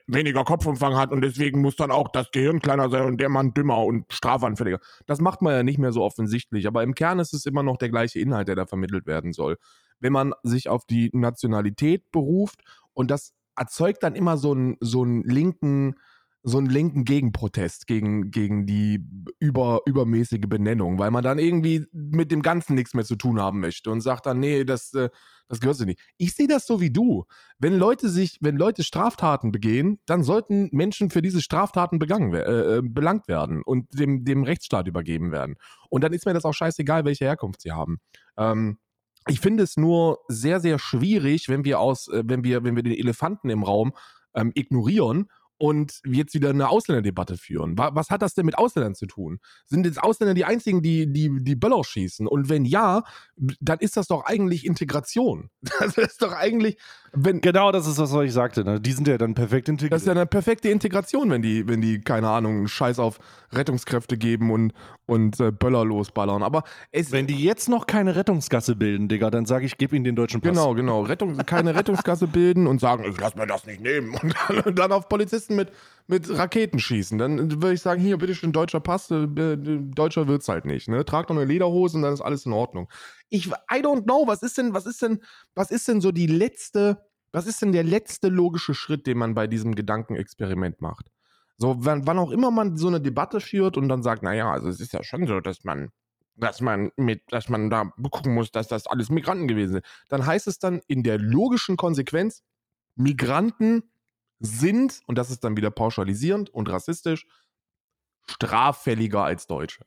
weniger Kopfumfang hat und deswegen muss dann auch das Gehirn kleiner sein und der Mann dümmer und strafanfälliger. Das macht man ja nicht mehr so offensichtlich, aber im Kern ist es immer noch der gleiche Inhalt, der da vermittelt werden soll. Wenn man sich auf die Nationalität beruft und das erzeugt dann immer so einen, so einen linken... so einen linken Gegenprotest gegen, gegen die über, übermäßige Benennung, weil man dann irgendwie mit dem Ganzen nichts mehr zu tun haben möchte und sagt dann, nee, das, das gehört sich nicht. Ich sehe das so wie du. Wenn Leute sich, wenn Leute Straftaten begehen, dann sollten Menschen für diese Straftaten begangen, äh, belangt werden und dem, dem Rechtsstaat übergeben werden. Und dann ist mir das auch scheißegal, welche Herkunft sie haben. Ähm, ich finde es nur sehr, sehr schwierig, wenn wir aus, wenn wir, wenn wir den Elefanten im Raum ähm, ignorieren und jetzt wieder eine Ausländerdebatte führen. Was hat das denn mit Ausländern zu tun? Sind jetzt Ausländer die einzigen, die, die, die Böller schießen? Und wenn ja, dann ist das doch eigentlich Integration. Das ist doch eigentlich... Wenn, genau, das ist das, was ich sagte. Ne? Die sind ja dann perfekt integriert. Das ist ja eine perfekte Integration, wenn die, wenn die keine Ahnung, Scheiß auf Rettungskräfte geben und, und äh, Böller losballern. Aber es, wenn die jetzt noch keine Rettungsgasse bilden, Digga, dann sage ich, gib ihnen den deutschen Pass. Genau, genau. Rettung, keine Rettungsgasse bilden und sagen, ich lass mir das nicht nehmen. Und dann, und dann auf Polizisten mit, mit Raketen schießen. Dann würde ich sagen, hier, bitteschön, deutscher Pass. Äh, Deutscher wird's halt nicht. Ne? Trag doch eine Lederhose und dann ist alles in Ordnung. Ich, I don't know, was ist denn, was ist denn, was ist denn so die letzte, was ist denn der letzte logische Schritt, den man bei diesem Gedankenexperiment macht? So, wann, wann auch immer man so eine Debatte führt und dann sagt, naja, also es ist ja schon so, dass man, dass man mit, dass man da gucken muss, dass das alles Migranten gewesen sind. Dann heißt es dann in der logischen Konsequenz, Migranten sind, und das ist dann wieder pauschalisierend und rassistisch, straffälliger als Deutsche.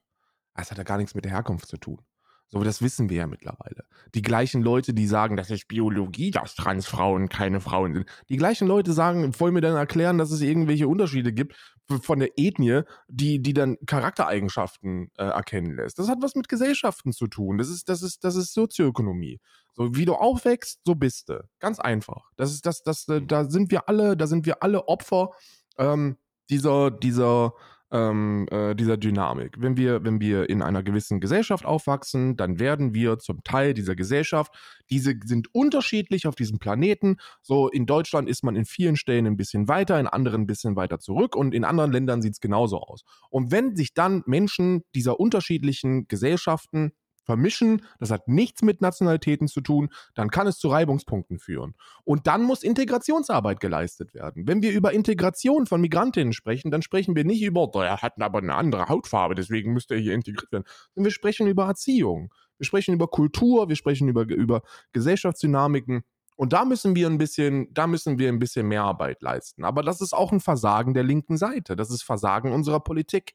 Das hat ja gar nichts mit der Herkunft zu tun. So, das wissen wir ja mittlerweile. Die gleichen Leute, die sagen, das ist Biologie, dass Transfrauen keine Frauen sind. Die gleichen Leute sagen, wollen mir dann erklären, dass es irgendwelche Unterschiede gibt von der Ethnie, die, die dann Charaktereigenschaften äh, erkennen lässt. Das hat was mit Gesellschaften zu tun. Das ist, das ist, das ist Sozioökonomie. So wie du aufwächst, so bist du. Ganz einfach. Das ist das, das, da sind wir alle, da sind wir alle Opfer ähm, dieser, dieser, ähm, äh, dieser Dynamik. Wenn wir, wenn wir in einer gewissen Gesellschaft aufwachsen, dann werden wir zum Teil dieser Gesellschaft. Diese sind unterschiedlich auf diesem Planeten. So in Deutschland ist man in vielen Stellen ein bisschen weiter, in anderen ein bisschen weiter zurück und in anderen Ländern sieht es genauso aus. Und wenn sich dann Menschen dieser unterschiedlichen Gesellschaften vermischen, das hat nichts mit Nationalitäten zu tun, dann kann es zu Reibungspunkten führen. Und dann muss Integrationsarbeit geleistet werden. Wenn wir über Integration von Migrantinnen sprechen, dann sprechen wir nicht über, der hat aber eine andere Hautfarbe, deswegen müsste er hier integriert werden. Und wir sprechen über Erziehung, wir sprechen über Kultur, wir sprechen über, über Gesellschaftsdynamiken. Und da müssen wir ein bisschen, da müssen wir ein bisschen mehr Arbeit leisten. Aber das ist auch ein Versagen der linken Seite. Das ist Versagen unserer Politik.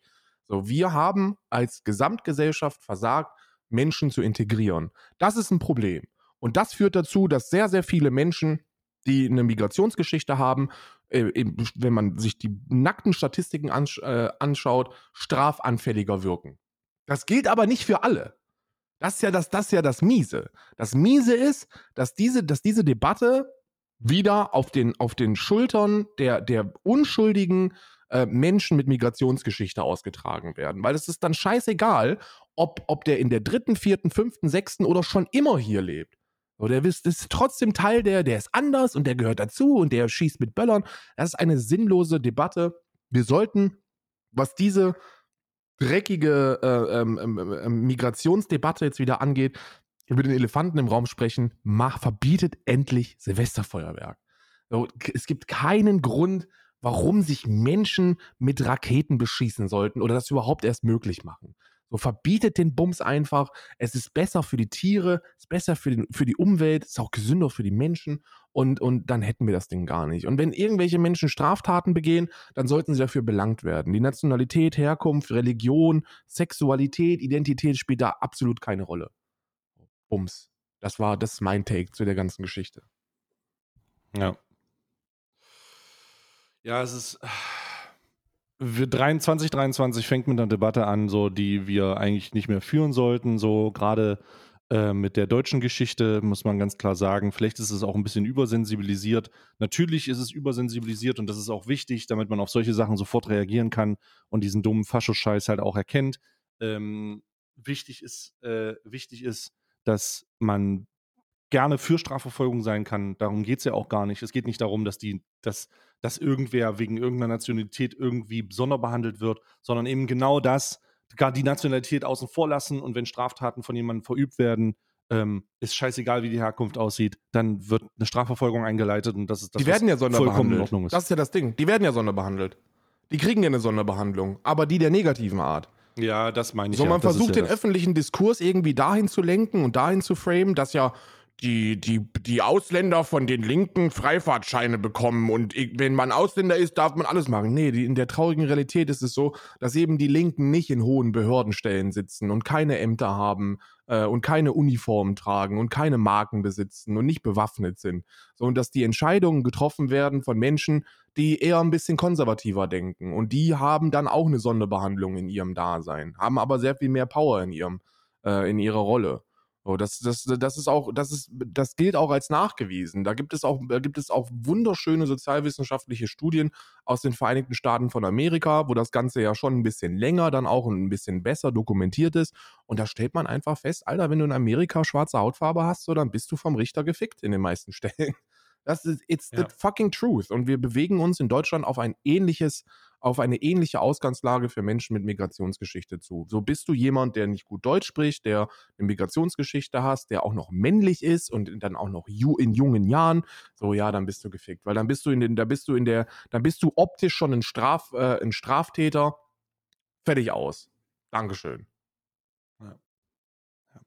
So, wir haben als Gesamtgesellschaft versagt, Menschen zu integrieren. Das ist ein Problem. Und das führt dazu, dass sehr, sehr viele Menschen, die eine Migrationsgeschichte haben, äh, wenn man sich die nackten Statistiken ansch- äh, anschaut, strafanfälliger wirken. Das gilt aber nicht für alle. Das ist ja das, das ist ja das Miese. Das Miese ist, dass diese, dass diese Debatte wieder auf den, auf den Schultern der, der unschuldigen äh, Menschen mit Migrationsgeschichte ausgetragen werden. Weil es ist dann scheißegal, Ob, ob der in der dritten, vierten, fünften, sechsten oder schon immer hier lebt. Oder der ist trotzdem Teil der, der ist anders und der gehört dazu und der schießt mit Böllern. Das ist eine sinnlose Debatte. Wir sollten, was diese dreckige äh, ähm, ähm, Migrationsdebatte jetzt wieder angeht, über den Elefanten im Raum sprechen, mach, verbietet endlich Silvesterfeuerwerk. Es gibt keinen Grund, warum sich Menschen mit Raketen beschießen sollten oder das überhaupt erst möglich machen. So, verbietet den Bums einfach. Es ist besser für die Tiere, es ist besser für, den, für die Umwelt, es ist auch gesünder für die Menschen und, und dann hätten wir das Ding gar nicht. Und wenn irgendwelche Menschen Straftaten begehen, dann sollten sie dafür belangt werden. Die Nationalität, Herkunft, Religion, Sexualität, Identität spielt da absolut keine Rolle. Bums. Das war, das ist mein Take zu der ganzen Geschichte. Ja. Ja, es ist... zwanzig dreiundzwanzig fängt mit einer Debatte an, so, die wir eigentlich nicht mehr führen sollten. So gerade äh, mit der deutschen Geschichte muss man ganz klar sagen, vielleicht ist es auch ein bisschen übersensibilisiert. Natürlich ist es übersensibilisiert und das ist auch wichtig, damit man auf solche Sachen sofort reagieren kann und diesen dummen Faschoscheiß halt auch erkennt. Ähm, wichtig ist, äh, wichtig ist, dass man gerne für Strafverfolgung sein kann. Darum geht es ja auch gar nicht. Es geht nicht darum, dass die, dass, dass irgendwer wegen irgendeiner Nationalität irgendwie sonderbehandelt wird, sondern eben genau das, gar die Nationalität außen vor lassen und wenn Straftaten von jemandem verübt werden, ähm, ist scheißegal, wie die Herkunft aussieht, dann wird eine Strafverfolgung eingeleitet und das ist das, die werden ja vollkommen in Ordnung ist. Das ist ja das Ding. Die werden ja sonderbehandelt. Die kriegen ja eine Sonderbehandlung, aber die der negativen Art. Ja, das meine ich so, ja. So, man das versucht ja den das. öffentlichen Diskurs irgendwie dahin zu lenken und dahin zu framen, dass ja Die, die, die Ausländer von den Linken Freifahrtscheine bekommen und wenn man Ausländer ist, darf man alles machen. Nee, die, in der traurigen Realität ist es so, dass eben die Linken nicht in hohen Behördenstellen sitzen und keine Ämter haben äh, und keine Uniformen tragen und keine Marken besitzen und nicht bewaffnet sind. So, und dass die Entscheidungen getroffen werden von Menschen, die eher ein bisschen konservativer denken und die haben dann auch eine Sonderbehandlung in ihrem Dasein, haben aber sehr viel mehr Power in ihrem äh, in ihrer Rolle. So, das, das, das ist auch, das ist, das gilt auch als nachgewiesen. Da gibt es auch, da gibt es auch wunderschöne sozialwissenschaftliche Studien aus den Vereinigten Staaten von Amerika, wo das Ganze ja schon ein bisschen länger dann auch ein bisschen besser dokumentiert ist. Und da stellt man einfach fest, Alter, wenn du in Amerika schwarze Hautfarbe hast, so, dann bist du vom Richter gefickt in den meisten Stellen. Das ist, it's the ja. fucking truth. Und wir bewegen uns in Deutschland auf ein ähnliches, auf eine ähnliche Ausgangslage für Menschen mit Migrationsgeschichte zu. So, bist du jemand, der nicht gut Deutsch spricht, der eine Migrationsgeschichte hast, der auch noch männlich ist und dann auch noch ju- in jungen Jahren, so ja, dann bist du gefickt, weil dann bist du in den, da bist du in der, dann bist du optisch schon ein Straf, äh, ein Straftäter. Fertig aus. Dankeschön. Ja. Ja.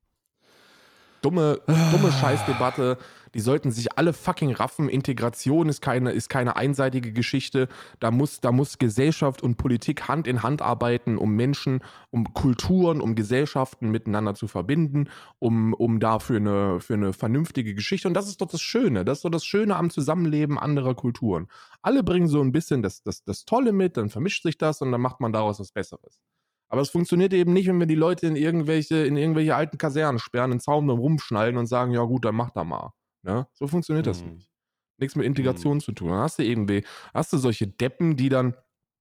Dumme, dumme Scheißdebatte. Die sollten sich alle fucking raffen. Integration ist keine, ist keine einseitige Geschichte. Da muss, da muss Gesellschaft und Politik Hand in Hand arbeiten, um Menschen, um Kulturen, um Gesellschaften miteinander zu verbinden, um, um dafür eine, für eine vernünftige Geschichte. Und das ist doch das Schöne. Das ist doch das Schöne am Zusammenleben anderer Kulturen. Alle bringen so ein bisschen das, das, das Tolle mit, dann vermischt sich das und dann macht man daraus was Besseres. Aber es funktioniert eben nicht, wenn wir die Leute in irgendwelche, in irgendwelche alten Kasernen sperren, in Zaun rumschneiden und sagen, ja gut, dann mach da mal. Ne? So funktioniert mhm. das nicht. Nichts mit Integration mhm. zu tun. Dann hast du eben weh. Hast du solche Deppen, die dann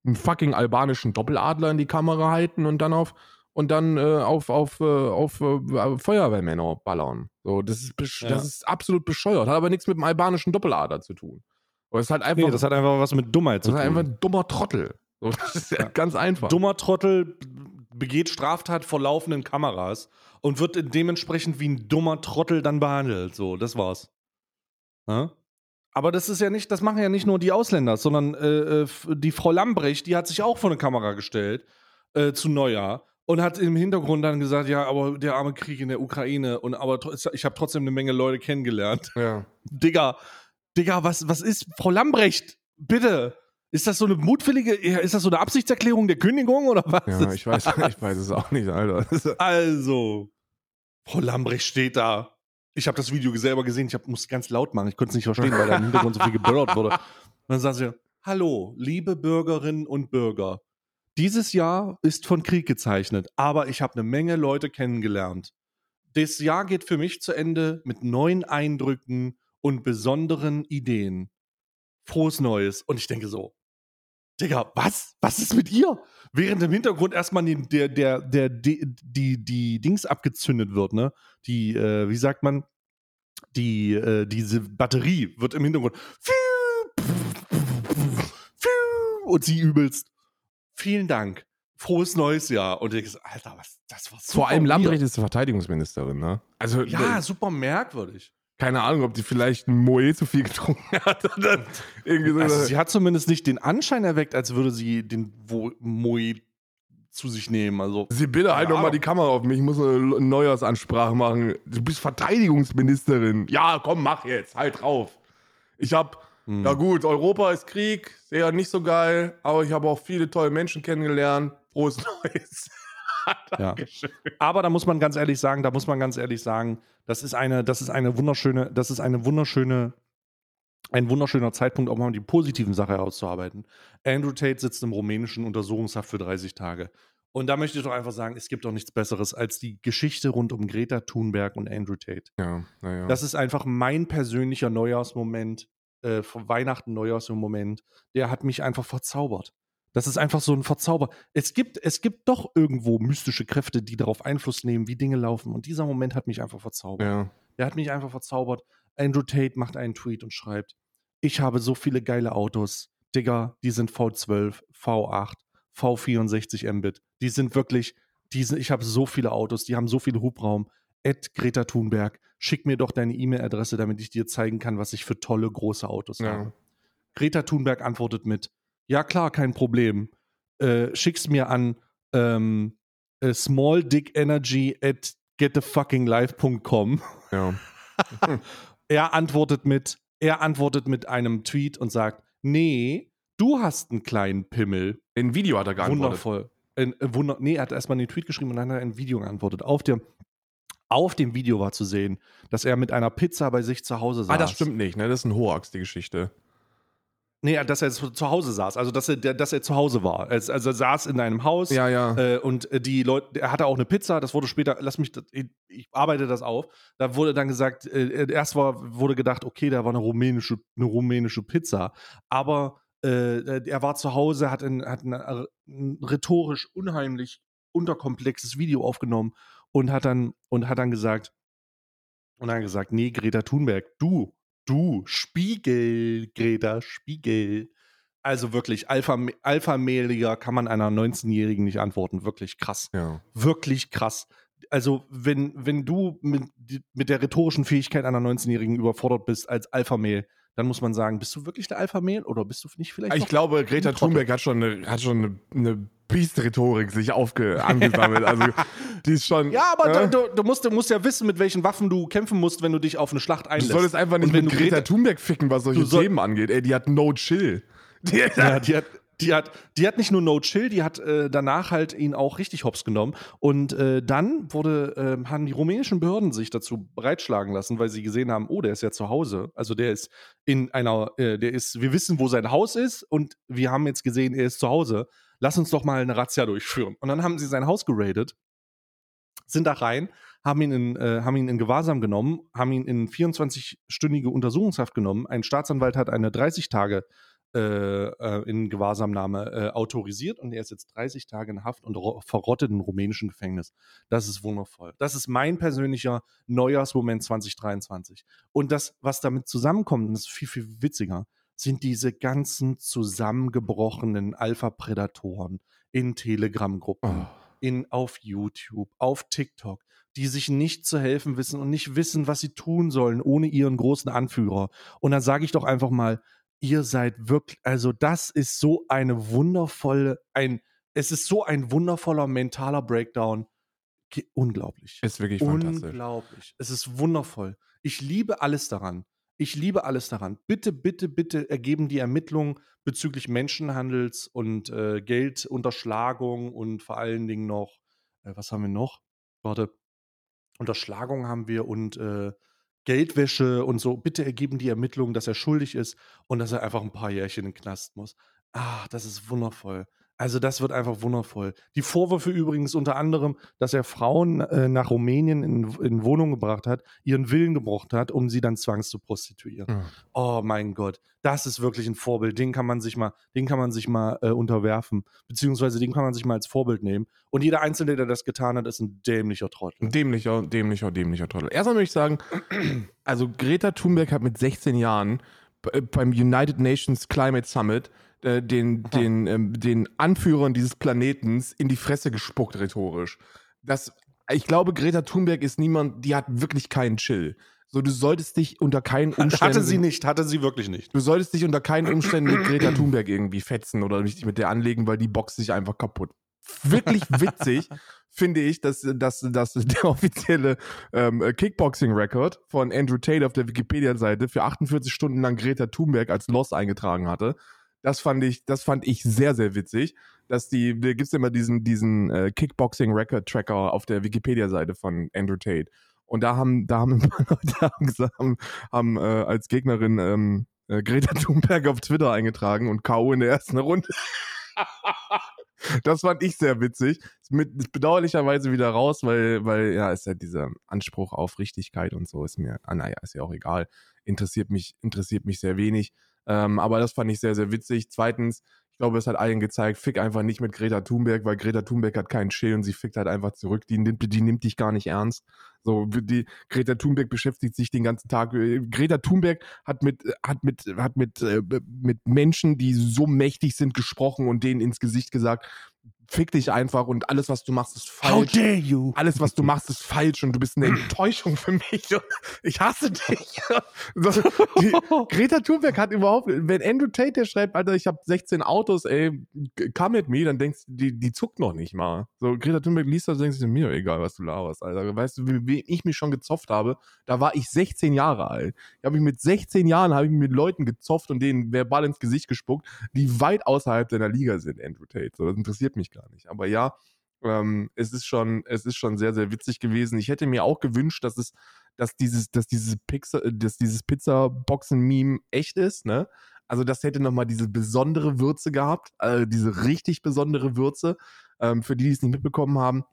einen fucking albanischen Doppeladler in die Kamera halten und dann auf und dann äh, auf, auf, äh, auf äh, Feuerwehrmänner ballern. So, das ist, besch- ja. das ist absolut bescheuert. Hat aber nichts mit dem albanischen Doppeladler zu tun. Aber es ist halt einfach, nee, das hat einfach was mit Dummheit zu tun. Das ist einfach ein dummer Trottel. So, das ist ja ganz einfach. Dummer Trottel begeht Straftat vor laufenden Kameras und wird dementsprechend wie ein dummer Trottel dann behandelt. So, das war's. Ja? Aber das ist ja nicht, das machen ja nicht nur die Ausländer, sondern äh, die Frau Lambrecht, die hat sich auch vor eine Kamera gestellt äh, zu Neujahr. Und hat im Hintergrund dann gesagt, ja, aber der arme Krieg in der Ukraine und aber ich habe trotzdem eine Menge Leute kennengelernt. Ja. Digga, Digga, was, was ist, Frau Lambrecht, bitte, ist das so eine mutwillige, ist das so eine Absichtserklärung der Kündigung oder was? Ja, ich weiß, ich weiß es auch nicht, Alter. Also, Frau Lambrecht steht da. Ich habe das Video selber gesehen, ich hab, muss ganz laut machen, ich konnte es nicht verstehen, weil da im Hintergrund so viel geböllert wurde. Und dann sagt sie, hallo, liebe Bürgerinnen und Bürger. Dieses Jahr ist von Krieg gezeichnet, aber ich habe eine Menge Leute kennengelernt. Das Jahr geht für mich zu Ende mit neuen Eindrücken und besonderen Ideen. Frohes Neues. Und ich denke so, Digga, was? Was ist mit ihr? Während im Hintergrund erstmal die, der, der, der, die, die, die Dings abgezündet wird, ne? Die, äh, wie sagt man? Die, äh, diese Batterie wird im Hintergrund und sie übelst. Vielen Dank. Frohes neues Jahr. Und ich gesagt, Alter, was, das war super. Vor allem Lambrecht ist die Verteidigungsministerin, ne? Also, ja, äh, super merkwürdig. Keine Ahnung, ob die vielleicht ein Moe zu viel getrunken hat. Oder irgendwie so. Also sie hat zumindest nicht den Anschein erweckt, als würde sie den Moe zu sich nehmen. Also, sie bitte halt nochmal die Kamera auf mich. Ich muss eine Neujahrsansprache machen. Du bist Verteidigungsministerin. Ja, komm, mach jetzt. Halt drauf. Ich hab... Na gut, Europa ist Krieg, sehr nicht so geil, aber ich habe auch viele tolle Menschen kennengelernt. Frohes Neues. Dankeschön. Ja. Aber da muss man ganz ehrlich sagen, da muss man ganz ehrlich sagen, das ist eine, das ist eine wunderschöne, das ist eine wunderschöne, ein wunderschöner Zeitpunkt, auch mal die positiven Sachen herauszuarbeiten. Andrew Tate sitzt im rumänischen Untersuchungshaft für dreißig Tage. Und da möchte ich doch einfach sagen, es gibt doch nichts Besseres als die Geschichte rund um Greta Thunberg und Andrew Tate. Ja, na ja. Das ist einfach mein persönlicher Neujahrsmoment. Äh, von Weihnachten, Neujahrs im Moment, der hat mich einfach verzaubert. Das ist einfach so ein Verzauber. Es gibt, es gibt doch irgendwo mystische Kräfte, die darauf Einfluss nehmen, wie Dinge laufen. Und dieser Moment hat mich einfach verzaubert. Ja. Der hat mich einfach verzaubert. Andrew Tate macht einen Tweet und schreibt, ich habe so viele geile Autos. Digga, die sind V zwölf, V acht, V vierundsechzig Mbit. Die sind wirklich, die sind, ich habe so viele Autos, die haben so viel Hubraum. At Greta Thunberg, schick mir doch deine E-Mail-Adresse, damit ich dir zeigen kann, was ich für tolle, große Autos ja. habe. Greta Thunberg antwortet mit, ja klar, kein Problem. Äh, schick's mir an ähm, äh, smalldickenergy at getthefuckinglife punkt com. Ja. er, antwortet mit, er antwortet mit einem Tweet und sagt, nee, du hast einen kleinen Pimmel. Ein Video hat er geantwortet. Wundervoll. Ein, äh, wunder- nee, er hat erstmal einen Tweet geschrieben und dann hat er ein Video geantwortet. Auf der Auf dem Video war zu sehen, dass er mit einer Pizza bei sich zu Hause saß. Ah, das stimmt nicht, ne? Das ist ein Hoax, die Geschichte. Nee, dass er zu Hause saß, also dass er, dass er zu Hause war. Also er saß in einem Haus ja, ja. Äh, und die Leute, er hatte auch eine Pizza, das wurde später, lass mich, ich arbeite das auf. Da wurde dann gesagt, äh, erst war, wurde gedacht, okay, da war eine rumänische, eine rumänische Pizza, aber äh, er war zu Hause, hat ein, hat ein, ein rhetorisch unheimlich unterkomplexes Video aufgenommen. Und hat dann, und hat dann gesagt, und dann gesagt, nee, Greta Thunberg, du, du, Spiegel, Greta, Spiegel. Also wirklich, Alpha, alphamähliger kann man einer neunzehnjährigen nicht antworten. Wirklich krass. Ja. Wirklich krass. Also wenn, wenn du mit, mit der rhetorischen Fähigkeit einer neunzehnjährigen überfordert bist als Alphamähl, dann muss man sagen, bist du wirklich der Alphamähl oder bist du nicht vielleicht Ich glaube, Greta Thunberg hat schon eine, hat schon eine, eine Biest-Rhetorik sich aufge- angesammelt. Also, die ist schon. Ja, aber äh? du, du, musst, du musst ja wissen, mit welchen Waffen du kämpfen musst, wenn du dich auf eine Schlacht einlässt. Du solltest einfach nicht mit Greta, Greta Thunberg ficken, was solche soll- Themen angeht. Ey, die hat no chill. Die, ja, die, hat, die, hat, die hat nicht nur no chill, die hat äh, danach halt ihn auch richtig hops genommen. Und äh, dann wurde, äh, haben die rumänischen Behörden sich dazu breitschlagen lassen, weil sie gesehen haben, oh, der ist ja zu Hause. Also der ist in einer, äh, der ist, wir wissen, wo sein Haus ist und wir haben jetzt gesehen, er ist zu Hause. lass uns doch mal eine Razzia durchführen. Und dann haben sie sein Haus geradet, sind da rein, haben ihn in, äh, haben ihn in Gewahrsam genommen, haben ihn in vierundzwanzig-stündige Untersuchungshaft genommen. Ein Staatsanwalt hat eine dreißig Tage äh, äh, in Gewahrsamnahme äh, autorisiert und er ist jetzt dreißig Tage in Haft und ro- verrottet im rumänischen Gefängnis. Das ist wundervoll. Das ist mein persönlicher Neujahrsmoment zwanzig dreiundzwanzig. Und das, was damit zusammenkommt, und das ist viel, viel witziger, sind diese ganzen zusammengebrochenen Alpha-Predatoren in Telegram-Gruppen, oh. in, auf YouTube, auf TikTok, die sich nicht zu helfen wissen und nicht wissen, was sie tun sollen ohne ihren großen Anführer. Und dann sage ich doch einfach mal, ihr seid wirklich, also das ist so eine wundervolle, ein, es ist so ein wundervoller mentaler Breakdown. Ge- unglaublich. Ist wirklich fantastisch. Unglaublich. Es ist wundervoll. Ich liebe alles daran. Ich liebe alles daran. Bitte, bitte, bitte ergeben die Ermittlungen bezüglich Menschenhandels und äh, Geldunterschlagung und vor allen Dingen noch, äh, was haben wir noch? Warte, Unterschlagung haben wir und äh, Geldwäsche und so. Bitte ergeben die Ermittlungen, dass er schuldig ist und dass er einfach ein paar Jährchen in den Knast muss. Ach, das ist wundervoll. Also das wird einfach wundervoll. Die Vorwürfe übrigens unter anderem, dass er Frauen äh, nach Rumänien in, in Wohnungen gebracht hat, ihren Willen gebrochen hat, um sie dann zwangs zu prostituieren. Mhm. Oh mein Gott, das ist wirklich ein Vorbild. Den kann man sich mal, den kann man sich mal äh, unterwerfen, beziehungsweise den kann man sich mal als Vorbild nehmen. Und jeder Einzelne, der das getan hat, ist ein dämlicher Trottel. Dämlicher, dämlicher, dämlicher Trottel. Erstmal möchte ich sagen, also Greta Thunberg hat mit sechzehn Jahren beim United Nations Climate Summit Den, den, ähm, den Anführern dieses Planetens in die Fresse gespuckt, rhetorisch. Das, ich glaube, Greta Thunberg ist niemand, die hat wirklich keinen Chill. So, du solltest dich unter keinen Umständen... Hatte sie nicht, hatte sie wirklich nicht. Du solltest dich unter keinen Umständen mit Greta Thunberg irgendwie fetzen oder dich mit der anlegen, weil die boxt sich einfach kaputt. Wirklich witzig finde ich, dass, dass, dass der offizielle ähm, Kickboxing-Record von Andrew Tate auf der Wikipedia-Seite für achtundvierzig Stunden lang Greta Thunberg als Loss eingetragen hatte. Das fand ich, das fand ich sehr, sehr witzig, dass die, da gibt's immer diesen, diesen äh, Kickboxing-Record-Tracker auf der Wikipedia-Seite von Andrew Tate. Und da haben, da haben, da haben, haben äh, als Gegnerin ähm, äh, Greta Thunberg auf Twitter eingetragen und K O in der ersten Runde. Das fand ich sehr witzig. Mit bedauerlicherweise wieder raus, weil, weil ja, ist ja dieser Anspruch auf Richtigkeit und so ist mir, ah, naja, ist ja auch egal. Interessiert mich, interessiert mich sehr wenig. Ähm, aber das fand ich sehr, sehr witzig. Zweitens, ich glaube, es hat allen gezeigt, fick einfach nicht mit Greta Thunberg, weil Greta Thunberg hat keinen Chill und sie fickt halt einfach zurück. Die nimmt, die nimmt dich gar nicht ernst. So, die Greta Thunberg beschäftigt sich den ganzen Tag. Greta Thunberg hat mit, hat mit, hat mit, äh, mit Menschen, die so mächtig sind, gesprochen und denen ins Gesicht gesagt, fick dich einfach und alles, was du machst, ist falsch. How dare you? Alles, was du machst, ist falsch und du bist eine Enttäuschung für mich. Ich hasse dich. Die, Greta Thunberg hat überhaupt, wenn Andrew Tate der schreibt, Alter, ich habe sechzehn Autos, ey, come at me, dann denkst du, die, die zuckt noch nicht mal. So, Greta Thunberg liest das, denkst du, mir doch egal, was du laberst, Alter. Weißt du, wie, wie ich mich schon gezopft habe? Da war ich sechzehn Jahre alt. Da habe ich mit sechzehn Jahren habe ich mit Leuten gezopft und denen verbal ins Gesicht gespuckt, die weit außerhalb deiner Liga sind, Andrew Tate. So, das interessiert mich gar nicht. nicht. Aber ja, ähm, es ist schon, es ist schon sehr, sehr witzig gewesen. Ich hätte mir auch gewünscht, dass es, dass dieses, dass dieses Pizza, dass dieses Pizza-Boxen-Meme echt ist, ne? Also das hätte nochmal diese besondere Würze gehabt, äh, diese richtig besondere Würze, ähm, für die, die es nicht mitbekommen haben.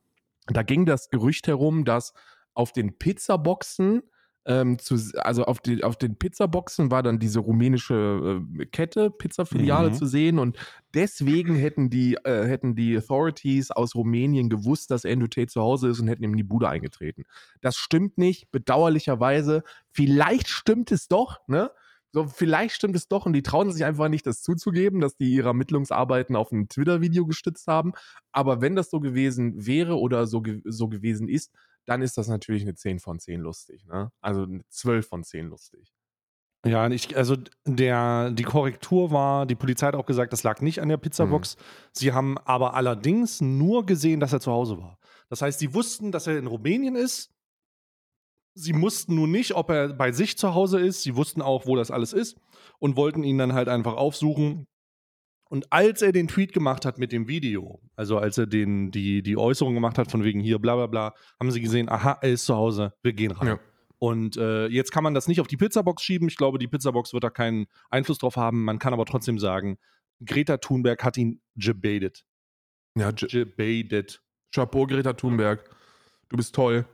Da ging das Gerücht herum, dass auf den Pizza-Boxen Ähm, zu, also auf, die, auf den Pizzaboxen war dann diese rumänische äh, Kette, Pizzafiliale mhm. zu sehen und deswegen hätten die, äh, hätten die Authorities aus Rumänien gewusst, dass Andrew Tate zu Hause ist und hätten ihm in die Bude eingetreten. Das stimmt nicht, bedauerlicherweise. Vielleicht stimmt es doch, ne? So, vielleicht stimmt es doch und die trauen sich einfach nicht, das zuzugeben, dass die ihre Ermittlungsarbeiten auf ein Twitter-Video gestützt haben. Aber wenn das so gewesen wäre oder so, ge- so gewesen ist, dann ist das natürlich eine zehn von zehn lustig, ne? Also eine zwölf von zehn lustig. Ja, ich, also der, die Korrektur war, die Polizei hat auch gesagt, das lag nicht an der Pizzabox. Mhm. Sie haben aber allerdings nur gesehen, dass er zu Hause war. Das heißt, sie wussten, dass er in Rumänien ist. Sie mussten nun nicht, ob er bei sich zu Hause ist. Sie wussten auch, wo das alles ist und wollten ihn dann halt einfach aufsuchen. Und als er den Tweet gemacht hat mit dem Video, also als er den, die, die Äußerung gemacht hat von wegen hier bla bla bla, haben sie gesehen, aha, er ist zu Hause, wir gehen rein. Ja. Und äh, jetzt kann man das nicht auf die Pizzabox schieben. Ich glaube, die Pizzabox wird da keinen Einfluss drauf haben. Man kann aber trotzdem sagen, Greta Thunberg hat ihn gebaitet. Ja, gebadet. Chapeau, Greta Thunberg. Du bist toll.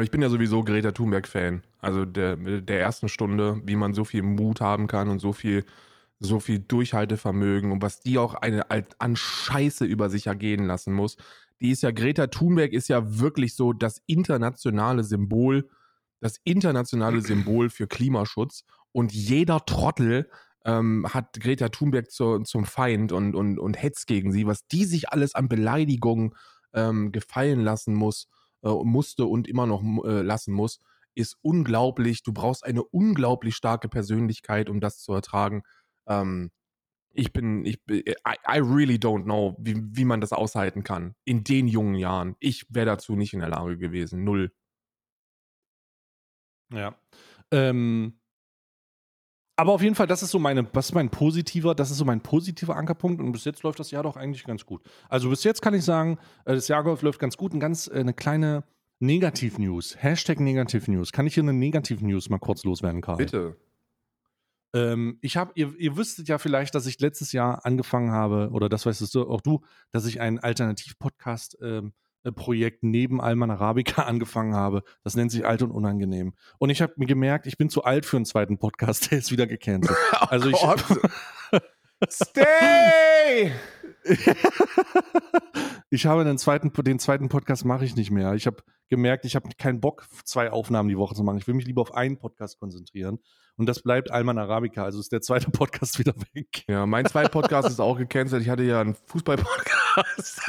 Ich bin ja sowieso Greta Thunberg-Fan. Also der, der ersten Stunde, wie man so viel Mut haben kann und so viel, so viel Durchhaltevermögen und was die auch eine, an Scheiße über sich ergehen lassen muss. Die ist ja, Greta Thunberg ist ja wirklich so das internationale Symbol, das internationale Symbol für Klimaschutz. Und jeder Trottel ähm, hat Greta Thunberg zu, zum Feind und, und, und hetzt gegen sie, was die sich alles an Beleidigungen ähm, gefallen lassen muss. musste und immer noch äh, lassen muss, ist unglaublich. Du brauchst eine unglaublich starke Persönlichkeit, um das zu ertragen. Ähm, ich bin, ich I, I really don't know, wie, wie man das aushalten kann. In den jungen Jahren. Ich wäre dazu nicht in der Lage gewesen. Null. Ja. Ähm, aber auf jeden Fall, das ist so meine, was ist mein positiver, das ist so mein positiver Ankerpunkt und bis jetzt läuft das Jahr doch eigentlich ganz gut. Also bis jetzt kann ich sagen, das Jahr läuft ganz gut. Ein ganz, eine kleine Negativ-News, Hashtag Negativ-News. Kann ich hier eine Negativ-News mal kurz loswerden, Karl? Bitte. Ähm, ich hab, ihr, ihr wüsstet ja vielleicht, dass ich letztes Jahr angefangen habe, oder das weißt du auch du, dass ich ein Alternativ-Podcast ähm, Projekt neben Alman Arabica angefangen habe. Das nennt sich Alt und Unangenehm. Und ich habe mir gemerkt, ich bin zu alt für einen zweiten Podcast, der ist wieder gecancelt. Oh also ich Stay! Ich habe den zweiten, den zweiten Podcast mache ich nicht mehr. Ich habe gemerkt, ich habe keinen Bock, zwei Aufnahmen die Woche zu machen. Ich will mich lieber auf einen Podcast konzentrieren. Und das bleibt Alman Arabica. Also ist der zweite Podcast wieder weg. Ja, mein zweiter Podcast ist auch gecancelt. Ich hatte ja einen Fußball-Podcast.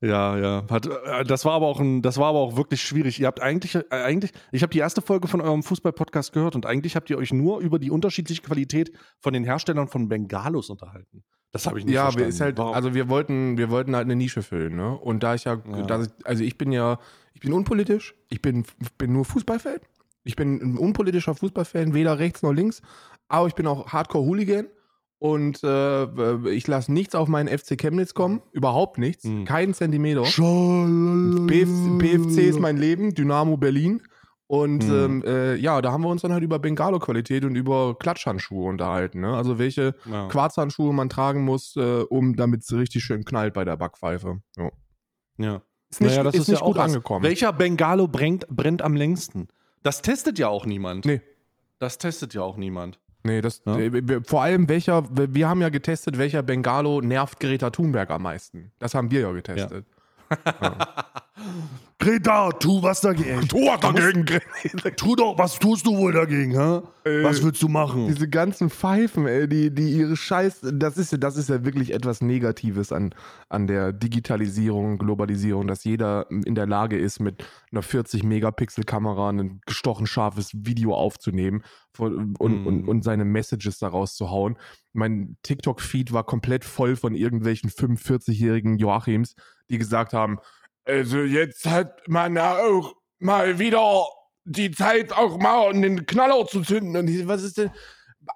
Ja, ja. Hat, das, war aber auch ein, das war aber auch wirklich schwierig. Ihr habt eigentlich, eigentlich ich habe die erste Folge von eurem Fußball-Podcast gehört und eigentlich habt ihr euch nur über die unterschiedliche Qualität von den Herstellern von Bengalos unterhalten. Das habe ich nicht ja, verstanden. Ja, halt, also wir wollten, wir wollten halt eine Nische füllen, ne? Und da ich ja, ja. Dass ich, also ich bin ja, ich bin unpolitisch, ich bin, bin nur Fußballfan. Ich bin ein unpolitischer Fußballfan, weder rechts noch links, aber ich bin auch Hardcore-Hooligan und äh, ich lasse nichts auf meinen F C Chemnitz kommen, überhaupt nichts, mhm. keinen Zentimeter. P F C ist mein Leben, Dynamo Berlin. Und mhm. ähm, äh, ja, da haben wir uns dann halt über Bengalo-Qualität und über Klatschhandschuhe unterhalten, ne? Also welche ja. Quarzhandschuhe man tragen muss, äh, um damit es richtig schön knallt bei der Backpfeife. Jo. Ja. Ist nicht, naja, das ist ist nicht ja gut angekommen. Welcher Bengalo brennt, brennt am längsten? Das testet ja auch niemand. Nee. Das testet ja auch niemand. Nee, das ja? äh, vor allem welcher, wir haben ja getestet, welcher Bengalo nervt Greta Thunberg am meisten. Das haben wir ja getestet. Ja. Ja. Greta, tu was dagegen. Tu was dagegen, Greta. Tu doch, was tust du wohl dagegen, hä? Äh, was willst du machen? Diese ganzen Pfeifen, ey, die, die ihre Scheiß, das ist, das ist ja wirklich etwas Negatives an, an der Digitalisierung, Globalisierung, dass jeder in der Lage ist, mit einer vierzig Megapixel Kamera ein gestochen scharfes Video aufzunehmen und, und, und, und seine Messages daraus zu hauen. Mein TikTok-Feed war komplett voll von irgendwelchen fünfundvierzigjährigen Joachims, die gesagt haben, also jetzt hat man ja auch mal wieder die Zeit, auch mal einen Knaller zu zünden. Und ich, was ist denn,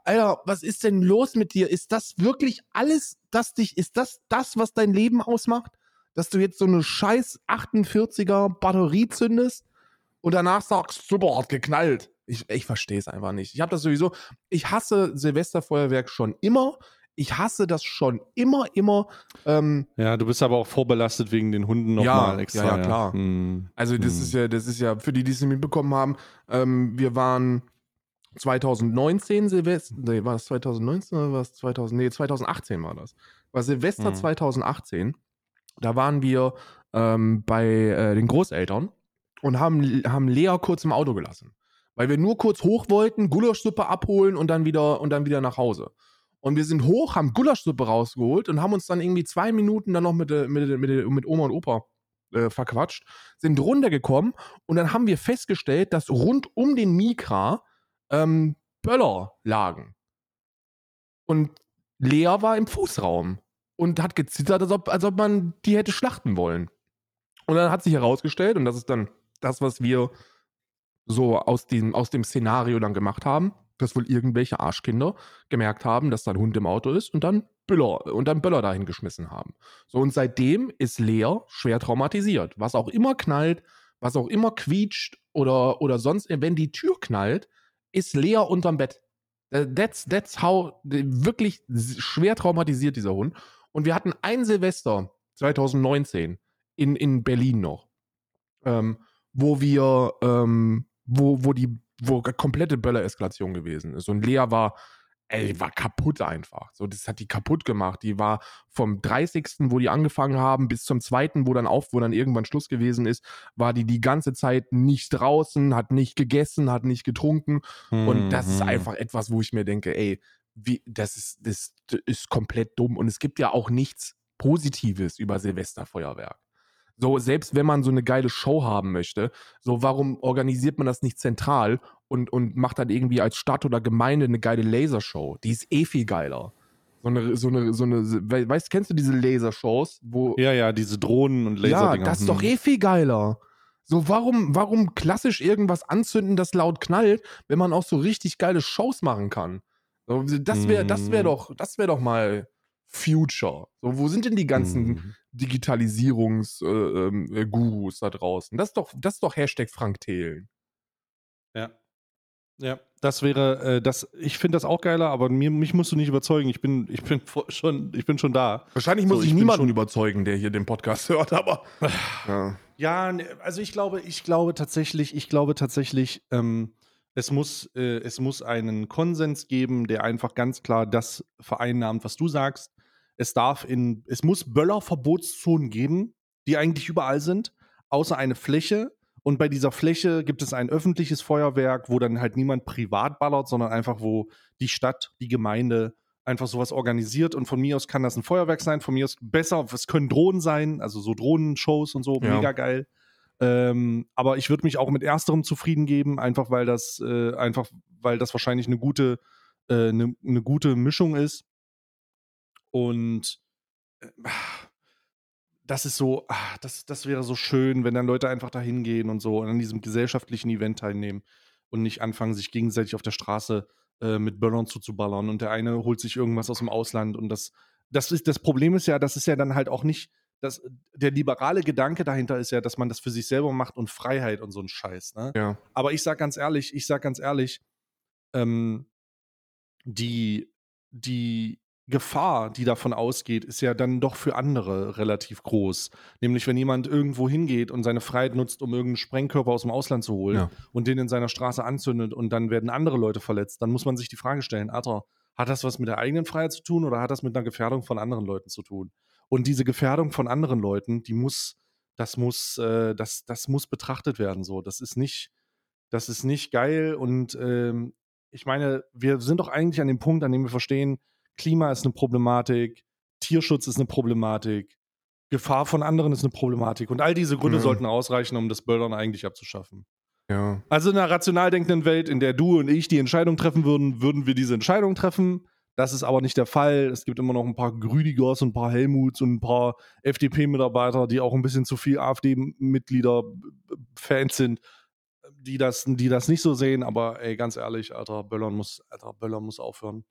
Alter, was ist denn los mit dir? Ist das wirklich alles, das dich, ist das das, was dein Leben ausmacht? Dass du jetzt so eine scheiß achtundvierziger Batterie zündest und danach sagst, super, hat geknallt. Ich, ich verstehe es einfach nicht. Ich habe das sowieso, ich hasse Silvesterfeuerwerk schon immer. Ich hasse das schon immer, immer. Ähm, ja, du bist aber auch vorbelastet wegen den Hunden nochmal ja, extra. Ja, ja, klar. Ja. Mhm. Also das mhm. ist ja, das ist ja, für die, die es mitbekommen haben, ähm, wir waren zwanzig neunzehn Silvester, nee, war es zwanzig neunzehn oder war es zweitausend, nee, zwanzig achtzehn war das. War Silvester mhm. zwanzig achtzehn, da waren wir ähm, bei äh, den Großeltern und haben, haben Lea kurz im Auto gelassen. Weil wir nur kurz hoch wollten, Gulaschsuppe abholen und dann wieder, und dann wieder nach Hause. Und wir sind hoch, haben Gulaschsuppe rausgeholt und haben uns dann irgendwie zwei Minuten dann noch mit, mit, mit, mit Oma und Opa äh, verquatscht, sind runtergekommen und dann haben wir festgestellt, dass rund um den Mikra ähm, Böller lagen. Und Lea war im Fußraum und hat gezittert, als ob, als ob man die hätte schlachten wollen. Und dann hat sich herausgestellt, und das ist dann das, was wir so aus dem, aus dem Szenario dann gemacht haben, dass wohl irgendwelche Arschkinder gemerkt haben, dass da ein Hund im Auto ist und dann Böller, und dann Böller dahin geschmissen haben. So, und seitdem ist Lea schwer traumatisiert. Was auch immer knallt, was auch immer quietscht oder, oder sonst, wenn die Tür knallt, ist Lea unterm Bett. That's, that's how, wirklich schwer traumatisiert dieser Hund. Und wir hatten ein Silvester zwanzig neunzehn in, in Berlin noch, ähm, wo wir, ähm, wo, wo die wo komplette Böller-Eskalation gewesen ist. Und Lea war, ey, war kaputt einfach. So, das hat die kaputt gemacht. Die war vom dreißigsten, wo die angefangen haben, bis zum zweiten, wo dann auf, wo dann irgendwann Schluss gewesen ist, war die die ganze Zeit nicht draußen, hat nicht gegessen, hat nicht getrunken. Mhm. Und das ist einfach etwas, wo ich mir denke, ey, wie, das ist, das ist komplett dumm. Und es gibt ja auch nichts Positives über Silvesterfeuerwerk. So, selbst wenn man so eine geile Show haben möchte, so, warum organisiert man das nicht zentral und, und macht dann irgendwie als Stadt oder Gemeinde eine geile Lasershow? Die ist eh viel geiler. So eine, so eine, so eine, weißt, kennst du diese Lasershows, wo... Ja, ja, diese Drohnen und Laserdinger. Ja, das ist doch eh viel geiler. So, warum, warum klassisch irgendwas anzünden, das laut knallt, wenn man auch so richtig geile Shows machen kann? So, das wäre, mm. das wäre doch, das wäre doch mal Future. So, wo sind denn die ganzen mhm. Digitalisierungs-Gurus äh, äh, da draußen? Das ist doch, das ist doch Hashtag Frank Thelen. Ja. Ja, das wäre, äh, das, ich finde das auch geiler, aber mir, mich musst du nicht überzeugen. Ich bin, ich bin schon, ich bin schon da. Wahrscheinlich muss so, ich, ich niemanden schon überzeugen, der hier den Podcast hört, aber. Ja, ja also ich glaube, ich glaube tatsächlich, ich glaube tatsächlich, ähm, Es muss, äh, es muss einen Konsens geben, der einfach ganz klar das vereinnahmt, was du sagst. Es darf in, es muss Böller-Verbotszonen geben, die eigentlich überall sind, außer eine Fläche. Und bei dieser Fläche gibt es ein öffentliches Feuerwerk, wo dann halt niemand privat ballert, sondern einfach, wo die Stadt, die Gemeinde einfach sowas organisiert. Und von mir aus kann das ein Feuerwerk sein, von mir aus besser, es können Drohnen sein, also so Drohnenshows und so, ja. Mega geil. Ähm, aber ich würde mich auch mit ersterem zufrieden geben, einfach weil das äh, einfach weil das wahrscheinlich eine gute äh, eine, eine gute Mischung ist. Und äh, das ist so, ach, das das wäre so schön, wenn dann Leute einfach da hingehen und so und an diesem gesellschaftlichen Event teilnehmen und nicht anfangen, sich gegenseitig auf der Straße äh, mit Böllern zuzuballern und der eine holt sich irgendwas aus dem Ausland und das das ist das Problem ist ja, das ist ja dann halt auch nicht Das, der liberale Gedanke dahinter ist ja, dass man das für sich selber macht und Freiheit und so ein Scheiß, ne? Ja. Aber ich sag ganz ehrlich, ich sag ganz ehrlich, ähm, die, die Gefahr, die davon ausgeht, ist ja dann doch für andere relativ groß. Nämlich, wenn jemand irgendwo hingeht und seine Freiheit nutzt, um irgendeinen Sprengkörper aus dem Ausland zu holen, ja, und den in seiner Straße anzündet und dann werden andere Leute verletzt, dann muss man sich die Frage stellen, Alter, hat das was mit der eigenen Freiheit zu tun oder hat das mit einer Gefährdung von anderen Leuten zu tun? Und diese Gefährdung von anderen Leuten, die muss, das muss, äh, das, das muss betrachtet werden. So, das ist nicht, das ist nicht geil. Und ähm, ich meine, wir sind doch eigentlich an dem Punkt, an dem wir verstehen, Klima ist eine Problematik, Tierschutz ist eine Problematik, Gefahr von anderen ist eine Problematik. Und all diese Gründe mhm. sollten ausreichen, um das Böllern eigentlich abzuschaffen. Ja. Also in einer rational denkenden Welt, in der du und ich die Entscheidung treffen würden, würden wir diese Entscheidung treffen. Das ist aber nicht der Fall. Es gibt immer noch ein paar Grüdigers und ein paar Helmuts und ein paar F D P-Mitarbeiter, die auch ein bisschen zu viel A f D-Mitglieder-Fans sind, die das, die das nicht so sehen. Aber ey, ganz ehrlich, Alter, Böllern muss, Alter, Böllern muss aufhören.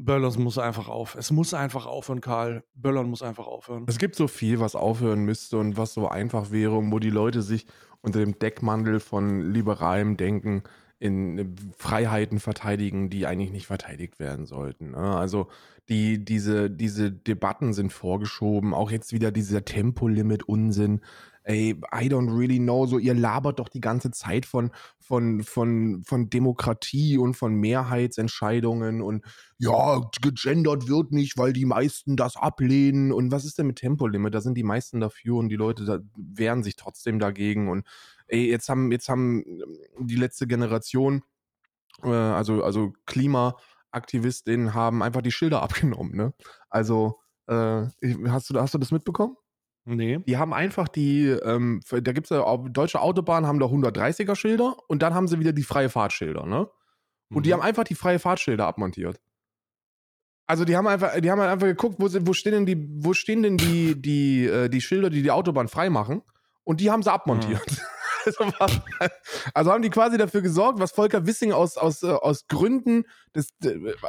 Böllern muss einfach auf. Es muss einfach aufhören, Karl. Böllern muss einfach aufhören. Es gibt so viel, was aufhören müsste und was so einfach wäre und wo die Leute sich unter dem Deckmantel von liberalem Denken in Freiheiten verteidigen, die eigentlich nicht verteidigt werden sollten. Also die, diese, diese Debatten sind vorgeschoben, auch jetzt wieder dieser Tempolimit-Unsinn. Ey, I don't really know, so ihr labert doch die ganze Zeit von, von, von, von Demokratie und von Mehrheitsentscheidungen und ja, gegendert wird nicht, weil die meisten das ablehnen und was ist denn mit Tempolimit? Da sind die meisten dafür und die Leute da wehren sich trotzdem dagegen und ey, jetzt haben, jetzt haben die letzte Generation, äh, also, also KlimaaktivistInnen haben einfach die Schilder abgenommen, ne? Also, äh, hast du, hast du das mitbekommen? Nee. Die haben einfach die, ähm, da gibt's ja, deutsche Autobahnen haben da hundertdreißiger-Schilder und dann haben sie wieder die freie Fahrtschilder, ne? Und mhm. die haben einfach die freie Fahrtschilder abmontiert. Also die haben einfach, die haben halt einfach geguckt, wo, wo stehen denn die, wo stehen denn die, die, äh, die Schilder, die die Autobahn frei machen? Und die haben sie abmontiert. Mhm. Also, also haben die quasi dafür gesorgt, was Volker Wissing aus, aus, aus Gründen des,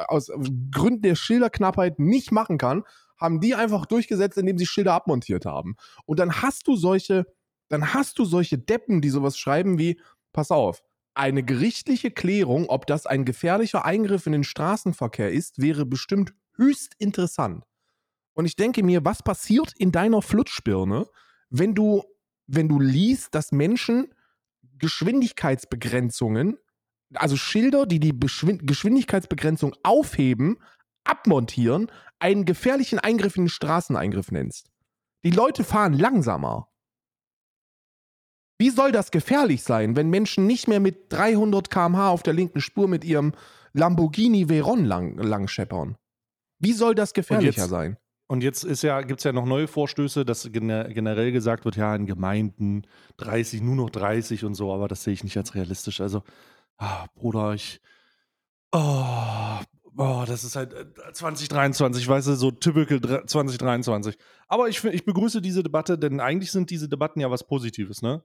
aus Gründen der Schilderknappheit nicht machen kann, haben die einfach durchgesetzt, indem sie Schilder abmontiert haben. Und dann hast du solche, dann hast du solche Deppen, die sowas schreiben wie, pass auf, eine gerichtliche Klärung, ob das ein gefährlicher Eingriff in den Straßenverkehr ist, wäre bestimmt höchst interessant. Und ich denke mir, was passiert in deiner Flutschbirne, wenn du, wenn du liest, dass Menschen Geschwindigkeitsbegrenzungen, also Schilder, die die Beschwind- Geschwindigkeitsbegrenzung aufheben, abmontieren, einen gefährlichen Eingriff in den Straßeneingriff nennst. Die Leute fahren langsamer. Wie soll das gefährlich sein, wenn Menschen nicht mehr mit dreihundert Kilometer pro Stunde auf der linken Spur mit ihrem Lamborghini Veyron lang, lang scheppern? Wie soll das gefährlicher und jetzt, sein? Und jetzt ist ja, gibt es ja noch neue Vorstöße, dass generell gesagt wird, ja, in Gemeinden dreißig, nur noch dreißig und so, aber das sehe ich nicht als realistisch. Also, ah, Bruder, ich... Oh, oh, das ist halt zwanzig dreiundzwanzig, weißt du, so typical zwanzig dreiundzwanzig. Aber ich, ich begrüße diese Debatte, denn eigentlich sind diese Debatten ja was Positives, ne?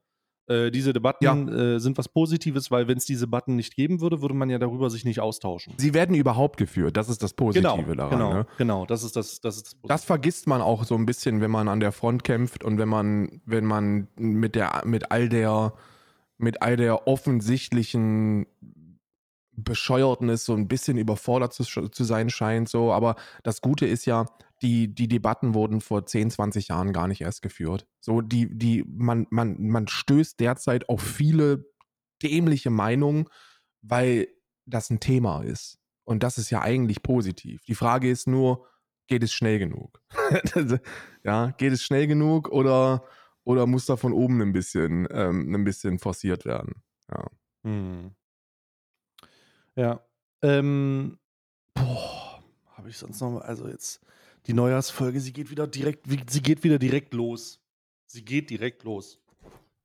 Äh, diese Debatten ja. äh, sind was Positives, weil wenn es diese Debatten nicht geben würde, würde man ja darüber sich nicht austauschen. Sie werden überhaupt geführt, das ist das Positive genau, daran. Genau, ne? genau, das ist das, das ist das Positive. Das vergisst man auch so ein bisschen, wenn man an der Front kämpft und wenn man, wenn man mit der, mit all der, mit all der offensichtlichen Bescheuerten ist, so ein bisschen überfordert zu, zu sein scheint, so, aber das Gute ist ja, die, die Debatten wurden vor zehn, zwanzig Jahren gar nicht erst geführt. So, die, die, man, man, man stößt derzeit auf viele dämliche Meinungen, weil das ein Thema ist. Und das ist ja eigentlich positiv. Die Frage ist nur, geht es schnell genug? Ja, geht es schnell genug oder, oder muss da von oben ein bisschen, ähm, ein bisschen forciert werden? Ja. Hm. Ja, ähm, boah, habe ich sonst noch mal, also jetzt die Neujahrsfolge, sie geht wieder direkt, sie geht wieder direkt los. Sie geht direkt los.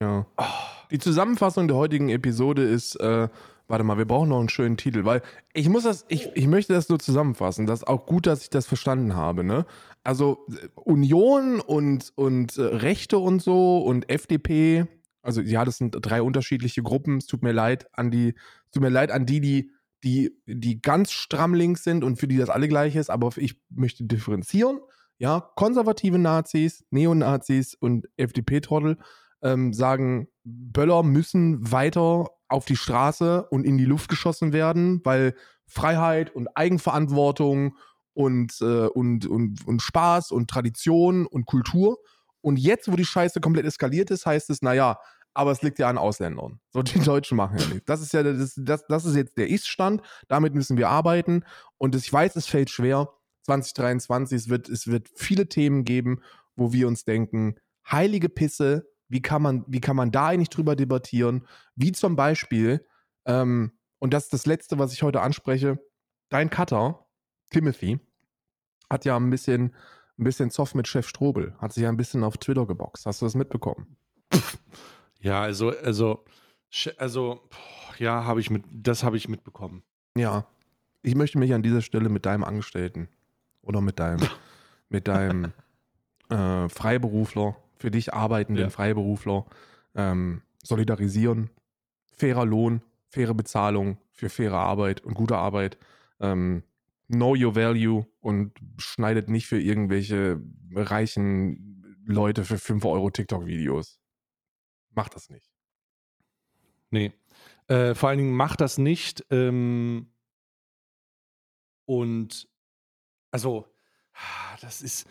Ja. Oh. Die Zusammenfassung der heutigen Episode ist, äh, warte mal, wir brauchen noch einen schönen Titel, weil ich muss das, ich, ich möchte das nur zusammenfassen, das ist auch gut, dass ich das verstanden habe, ne? Also Union und, und äh, Rechte und so und F D P, also ja, das sind drei unterschiedliche Gruppen, es tut mir leid an die, es tut mir leid an die, die die, die ganz stramm links sind und für die das alle gleich ist, aber ich möchte differenzieren, ja, konservative Nazis, Neonazis und F D P-Trottel ähm, sagen, Böller müssen weiter auf die Straße und in die Luft geschossen werden, weil Freiheit und Eigenverantwortung und, äh, und, und, und Spaß und Tradition und Kultur, und jetzt, wo die Scheiße komplett eskaliert ist, heißt es, naja, aber es liegt ja an Ausländern. So, die Deutschen machen ja nichts. Das ist ja, das, das, das ist jetzt der Ist-Stand. Damit müssen wir arbeiten. Und ich weiß, es fällt schwer. zwanzig dreiundzwanzig, es wird, es wird viele Themen geben, wo wir uns denken, heilige Pisse, wie kann man, wie kann man da eigentlich drüber debattieren? Wie zum Beispiel, ähm, und das ist das Letzte, was ich heute anspreche, dein Cutter, Timothy, hat ja ein bisschen, ein bisschen Zoff mit Chef Strobel. Hat sich ja ein bisschen auf Twitter geboxt. Hast du das mitbekommen? Ja, also, also, also, ja, habe ich mit, das habe ich mitbekommen. Ja, ich möchte mich an dieser Stelle mit deinem Angestellten oder mit deinem, mit deinem äh, Freiberufler, für dich arbeitenden ja. Freiberufler ähm, solidarisieren. Fairer Lohn, faire Bezahlung für faire Arbeit und gute Arbeit. Ähm, know your value und schneidet nicht für irgendwelche reichen Leute für fünf Euro TikTok-Videos. Macht das nicht. Nee. Äh, vor allen Dingen macht das nicht. Ähm, und also, das ist,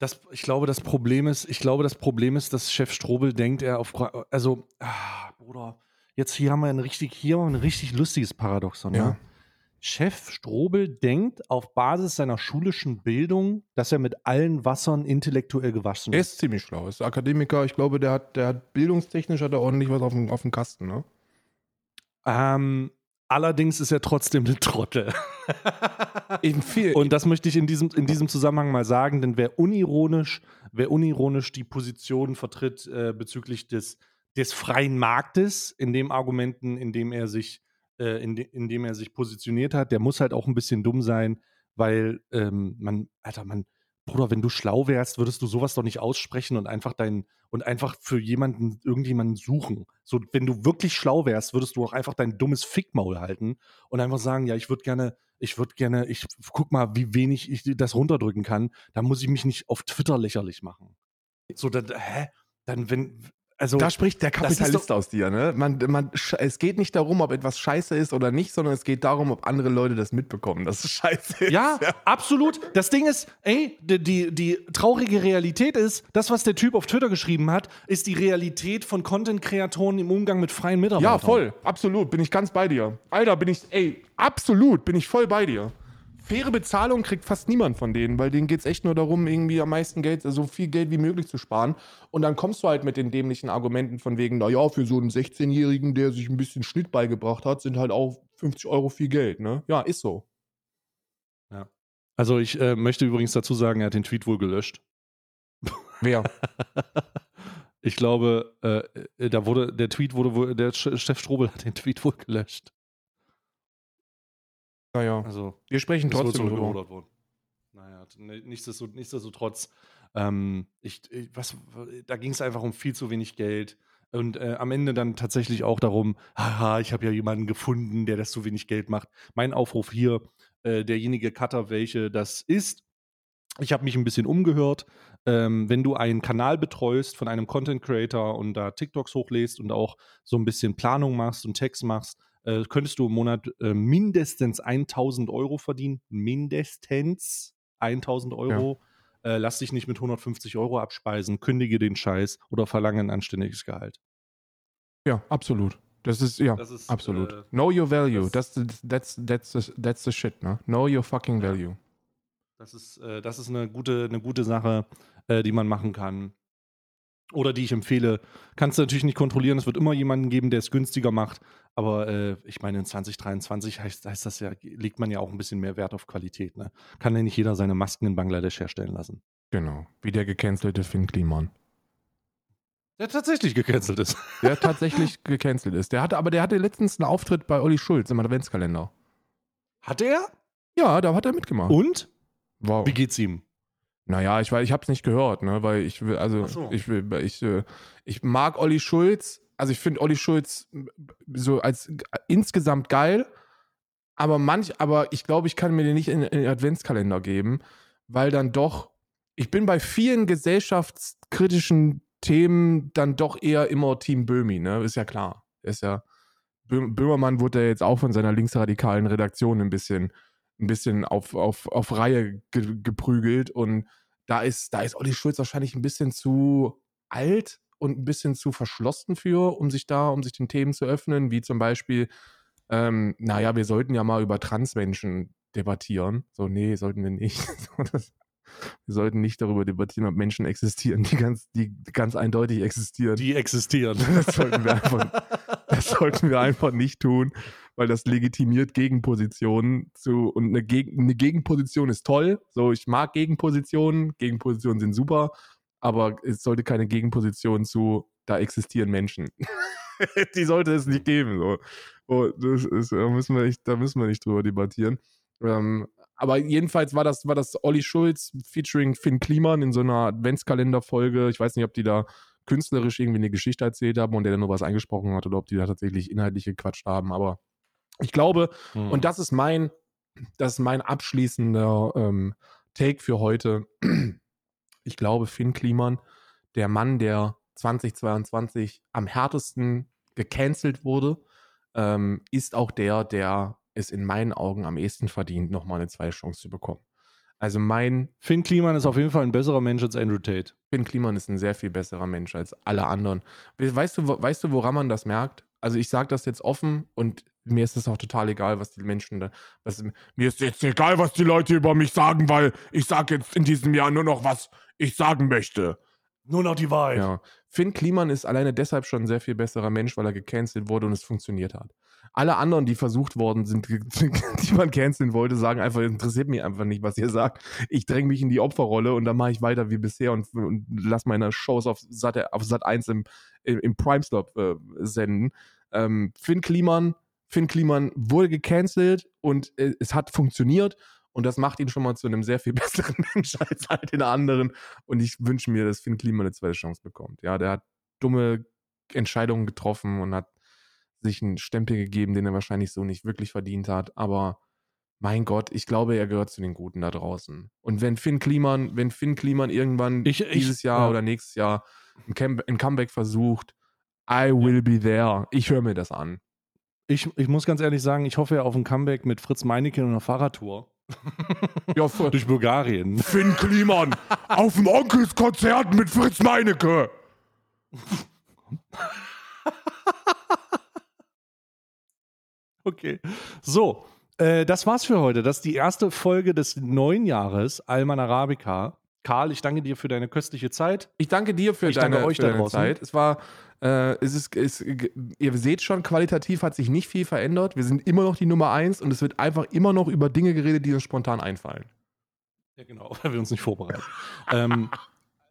das, ich glaube, das Problem ist, ich glaube, das Problem ist, dass Chef Strobel denkt, er auf, also, ah, Bruder, jetzt hier haben wir ein richtig, hier haben wir ein richtig lustiges Paradoxon. Ja. Ne? Chef Strobel denkt auf Basis seiner schulischen Bildung, dass er mit allen Wassern intellektuell gewaschen ist. Er ist ziemlich schlau, ist Akademiker. Ich glaube, der hat, der hat bildungstechnisch hat er ordentlich was auf dem, auf dem Kasten, ne? Ähm, allerdings ist er trotzdem eine Trottel. Und das möchte ich in diesem, in diesem Zusammenhang mal sagen, denn wer unironisch, wer unironisch die Position vertritt äh, bezüglich des, des freien Marktes, in dem Argumenten, in dem er sich In, de, in dem er sich positioniert hat, der muss halt auch ein bisschen dumm sein, weil ähm, man, Alter, man, Bruder, wenn du schlau wärst, würdest du sowas doch nicht aussprechen und einfach deinen, und einfach für jemanden, irgendjemanden suchen. So, wenn du wirklich schlau wärst, würdest du auch einfach dein dummes Fickmaul halten und einfach sagen, ja, ich würde gerne, ich würde gerne, ich guck mal, wie wenig ich das runterdrücken kann, da muss ich mich nicht auf Twitter lächerlich machen. So, dann, hä? Dann, wenn, Also, da spricht der Kapitalist doch aus dir, ne? Man, man, es geht nicht darum, ob etwas scheiße ist oder nicht, sondern es geht darum, ob andere Leute das mitbekommen, dass es scheiße ist. Ja, ja, absolut. Das Ding ist, ey, die, die, die traurige Realität ist, das, was der Typ auf Twitter geschrieben hat, ist die Realität von Content-Kreatoren im Umgang mit freien Mitarbeitern. Ja, voll. Absolut. Bin ich ganz bei dir. Alter, bin ich, ey, absolut. Bin ich voll bei dir. Faire Bezahlung kriegt fast niemand von denen, weil denen geht es echt nur darum, irgendwie am meisten Geld, so viel Geld wie möglich zu sparen. Und dann kommst du halt mit den dämlichen Argumenten von wegen, naja, für so einen sechzehnjährigen, der sich ein bisschen Schnitt beigebracht hat, sind halt auch fünfzig Euro viel Geld, ne? Ja, ist so. Ja. Also ich äh, möchte übrigens dazu sagen, er hat den Tweet wohl gelöscht. Wer? Ich glaube, äh, da wurde, der Tweet wurde wohl, der Chef Strobel hat den Tweet wohl gelöscht. Naja, also, wir sprechen trotzdem drüber. Naja, nichtsdestotrotz, nichtsdestotrotz ähm, ich, ich, was, da ging es einfach um viel zu wenig Geld und äh, am Ende dann tatsächlich auch darum, haha, ich habe ja jemanden gefunden, der das zu wenig Geld macht. Mein Aufruf hier, äh, derjenige Cutter, welche das ist, ich habe mich ein bisschen umgehört, ähm, wenn du einen Kanal betreust von einem Content-Creator und da TikToks hochlädst und auch so ein bisschen Planung machst und Text machst, Äh, könntest du im Monat äh, mindestens tausend Euro verdienen. Mindestens tausend Euro. Ja. Äh, lass dich nicht mit hundertfünfzig Euro abspeisen. Kündige den Scheiß oder verlange ein anständiges Gehalt. Ja, absolut. Das ist, ja, das ist, absolut. Äh, know your value. Das, that's, that's, that's, the, that's the shit, ne? Know your fucking value. Ja. Das ist, äh, das ist eine gute, eine gute Sache, äh, die man machen kann. Oder die ich empfehle, kannst du natürlich nicht kontrollieren. Es wird immer jemanden geben, der es günstiger macht. Aber äh, ich meine, in zwanzig dreiundzwanzig heißt, heißt das ja, legt man ja auch ein bisschen mehr Wert auf Qualität. Ne? Kann ja nicht jeder seine Masken in Bangladesch herstellen lassen. Genau, wie der gecancelte Finn Kliemann. Der tatsächlich gecancelt ist. Der tatsächlich gecancelt ist. Der hatte, aber der hatte letztens einen Auftritt bei Olli Schulz im Adventskalender. Hatte er? Ja, da hat er mitgemacht. Und? Wow. Wie geht's ihm? Naja, ich weiß, ich hab's nicht gehört, ne, weil ich will, also so. ich will, ich, ich mag Olli Schulz, also ich finde Olli Schulz so als insgesamt geil, aber manch, aber ich glaube, ich kann mir den nicht in, in den Adventskalender geben, weil dann doch, ich bin bei vielen gesellschaftskritischen Themen dann doch eher immer Team Böhmi, ne, ist ja klar, ist ja, Böhmermann wurde ja jetzt auch von seiner linksradikalen Redaktion ein bisschen ein bisschen auf, auf, auf Reihe ge- geprügelt und da ist, da ist Olli Schulz wahrscheinlich ein bisschen zu alt und ein bisschen zu verschlossen für, um sich da, um sich den Themen zu öffnen, wie zum Beispiel, ähm, naja, wir sollten ja mal über Transmenschen debattieren. So, nee, sollten wir nicht. Wir sollten nicht darüber debattieren, ob Menschen existieren, die ganz, die ganz eindeutig existieren. Die existieren. Das sollten wir einfach, das sollten wir einfach nicht tun, weil das legitimiert Gegenpositionen zu, und eine, Geg- eine Gegenposition ist toll. So, ich mag Gegenpositionen, Gegenpositionen sind super, aber es sollte keine Gegenposition zu, da existieren Menschen. Die sollte es nicht geben. So. Oh, das ist, da müssen wir nicht, da müssen wir nicht drüber debattieren. Ähm, Aber jedenfalls war das, war das Olli Schulz featuring Finn Kliemann in so einer Adventskalenderfolge. Ich weiß nicht, ob die da künstlerisch irgendwie eine Geschichte erzählt haben und der dann nur was eingesprochen hat oder ob die da tatsächlich inhaltlich gequatscht haben. Aber ich glaube, hm. und das ist mein, das ist mein abschließender ähm, Take für heute. Ich glaube, Finn Kliemann, der Mann, der zweitausendzweiundzwanzig am härtesten gecancelt wurde, ähm, ist auch der, der es in meinen Augen am ehesten verdient, nochmal eine zweite Chance zu bekommen. Also mein... Finn Kliemann ist auf jeden Fall ein besserer Mensch als Andrew Tate. Finn Kliemann ist ein sehr viel besserer Mensch als alle anderen. Weißt du, weißt du, woran man das merkt? Also ich sage das jetzt offen und mir ist es auch total egal, was die Menschen da... Was, mir ist jetzt egal, was die Leute über mich sagen, weil ich sage jetzt in diesem Jahr nur noch, was ich sagen möchte. Nur noch die Wahrheit. Ja. Finn Kliemann ist alleine deshalb schon ein sehr viel besserer Mensch, weil er gecancelt wurde und es funktioniert hat. Alle anderen, die versucht worden sind, die man canceln wollte, sagen einfach, interessiert mich einfach nicht, was ihr sagt. Ich dränge mich in die Opferrolle und dann mache ich weiter wie bisher und, und lasse meine Shows auf Sat, auf Sat eins im, im Prime-Slot äh, senden. Ähm, Finn Kliemann, Finn Kliemann wurde gecancelt und äh, es hat funktioniert und das macht ihn schon mal zu einem sehr viel besseren Mensch als all den anderen und ich wünsche mir, dass Finn Kliemann eine zweite Chance bekommt. Ja, der hat dumme Entscheidungen getroffen und hat sich einen Stempel gegeben, den er wahrscheinlich so nicht wirklich verdient hat, aber mein Gott, ich glaube, er gehört zu den Guten da draußen. Und wenn Finn Kliemann, wenn Finn Kliemann irgendwann ich, dieses ich, Jahr ja. oder nächstes Jahr ein, Camp- ein Comeback versucht, I will be there. Ich höre mir das an. Ich, ich muss ganz ehrlich sagen, ich hoffe ja auf ein Comeback mit Fritz Meinecke und einer Fahrradtour. Ja, für, durch Bulgarien. Finn Kliemann auf dem Onkelskonzert mit Fritz Meinecke. Okay. So, äh, das war's für heute. Das ist die erste Folge des neuen Jahres Alman Arabica. Karl, ich danke dir für deine köstliche Zeit. Ich danke dir für, ich deine, danke euch für deine Zeit. Es war, äh, es ist, es, ihr seht schon, qualitativ hat sich nicht viel verändert. Wir sind immer noch die Nummer eins und es wird einfach immer noch über Dinge geredet, die uns spontan einfallen. Ja, genau, weil wir uns nicht vorbereiten. ähm,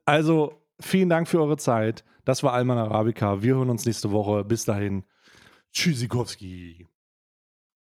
also, vielen Dank für eure Zeit. Das war Alman Arabica. Wir hören uns nächste Woche. Bis dahin. Tschüssikowski.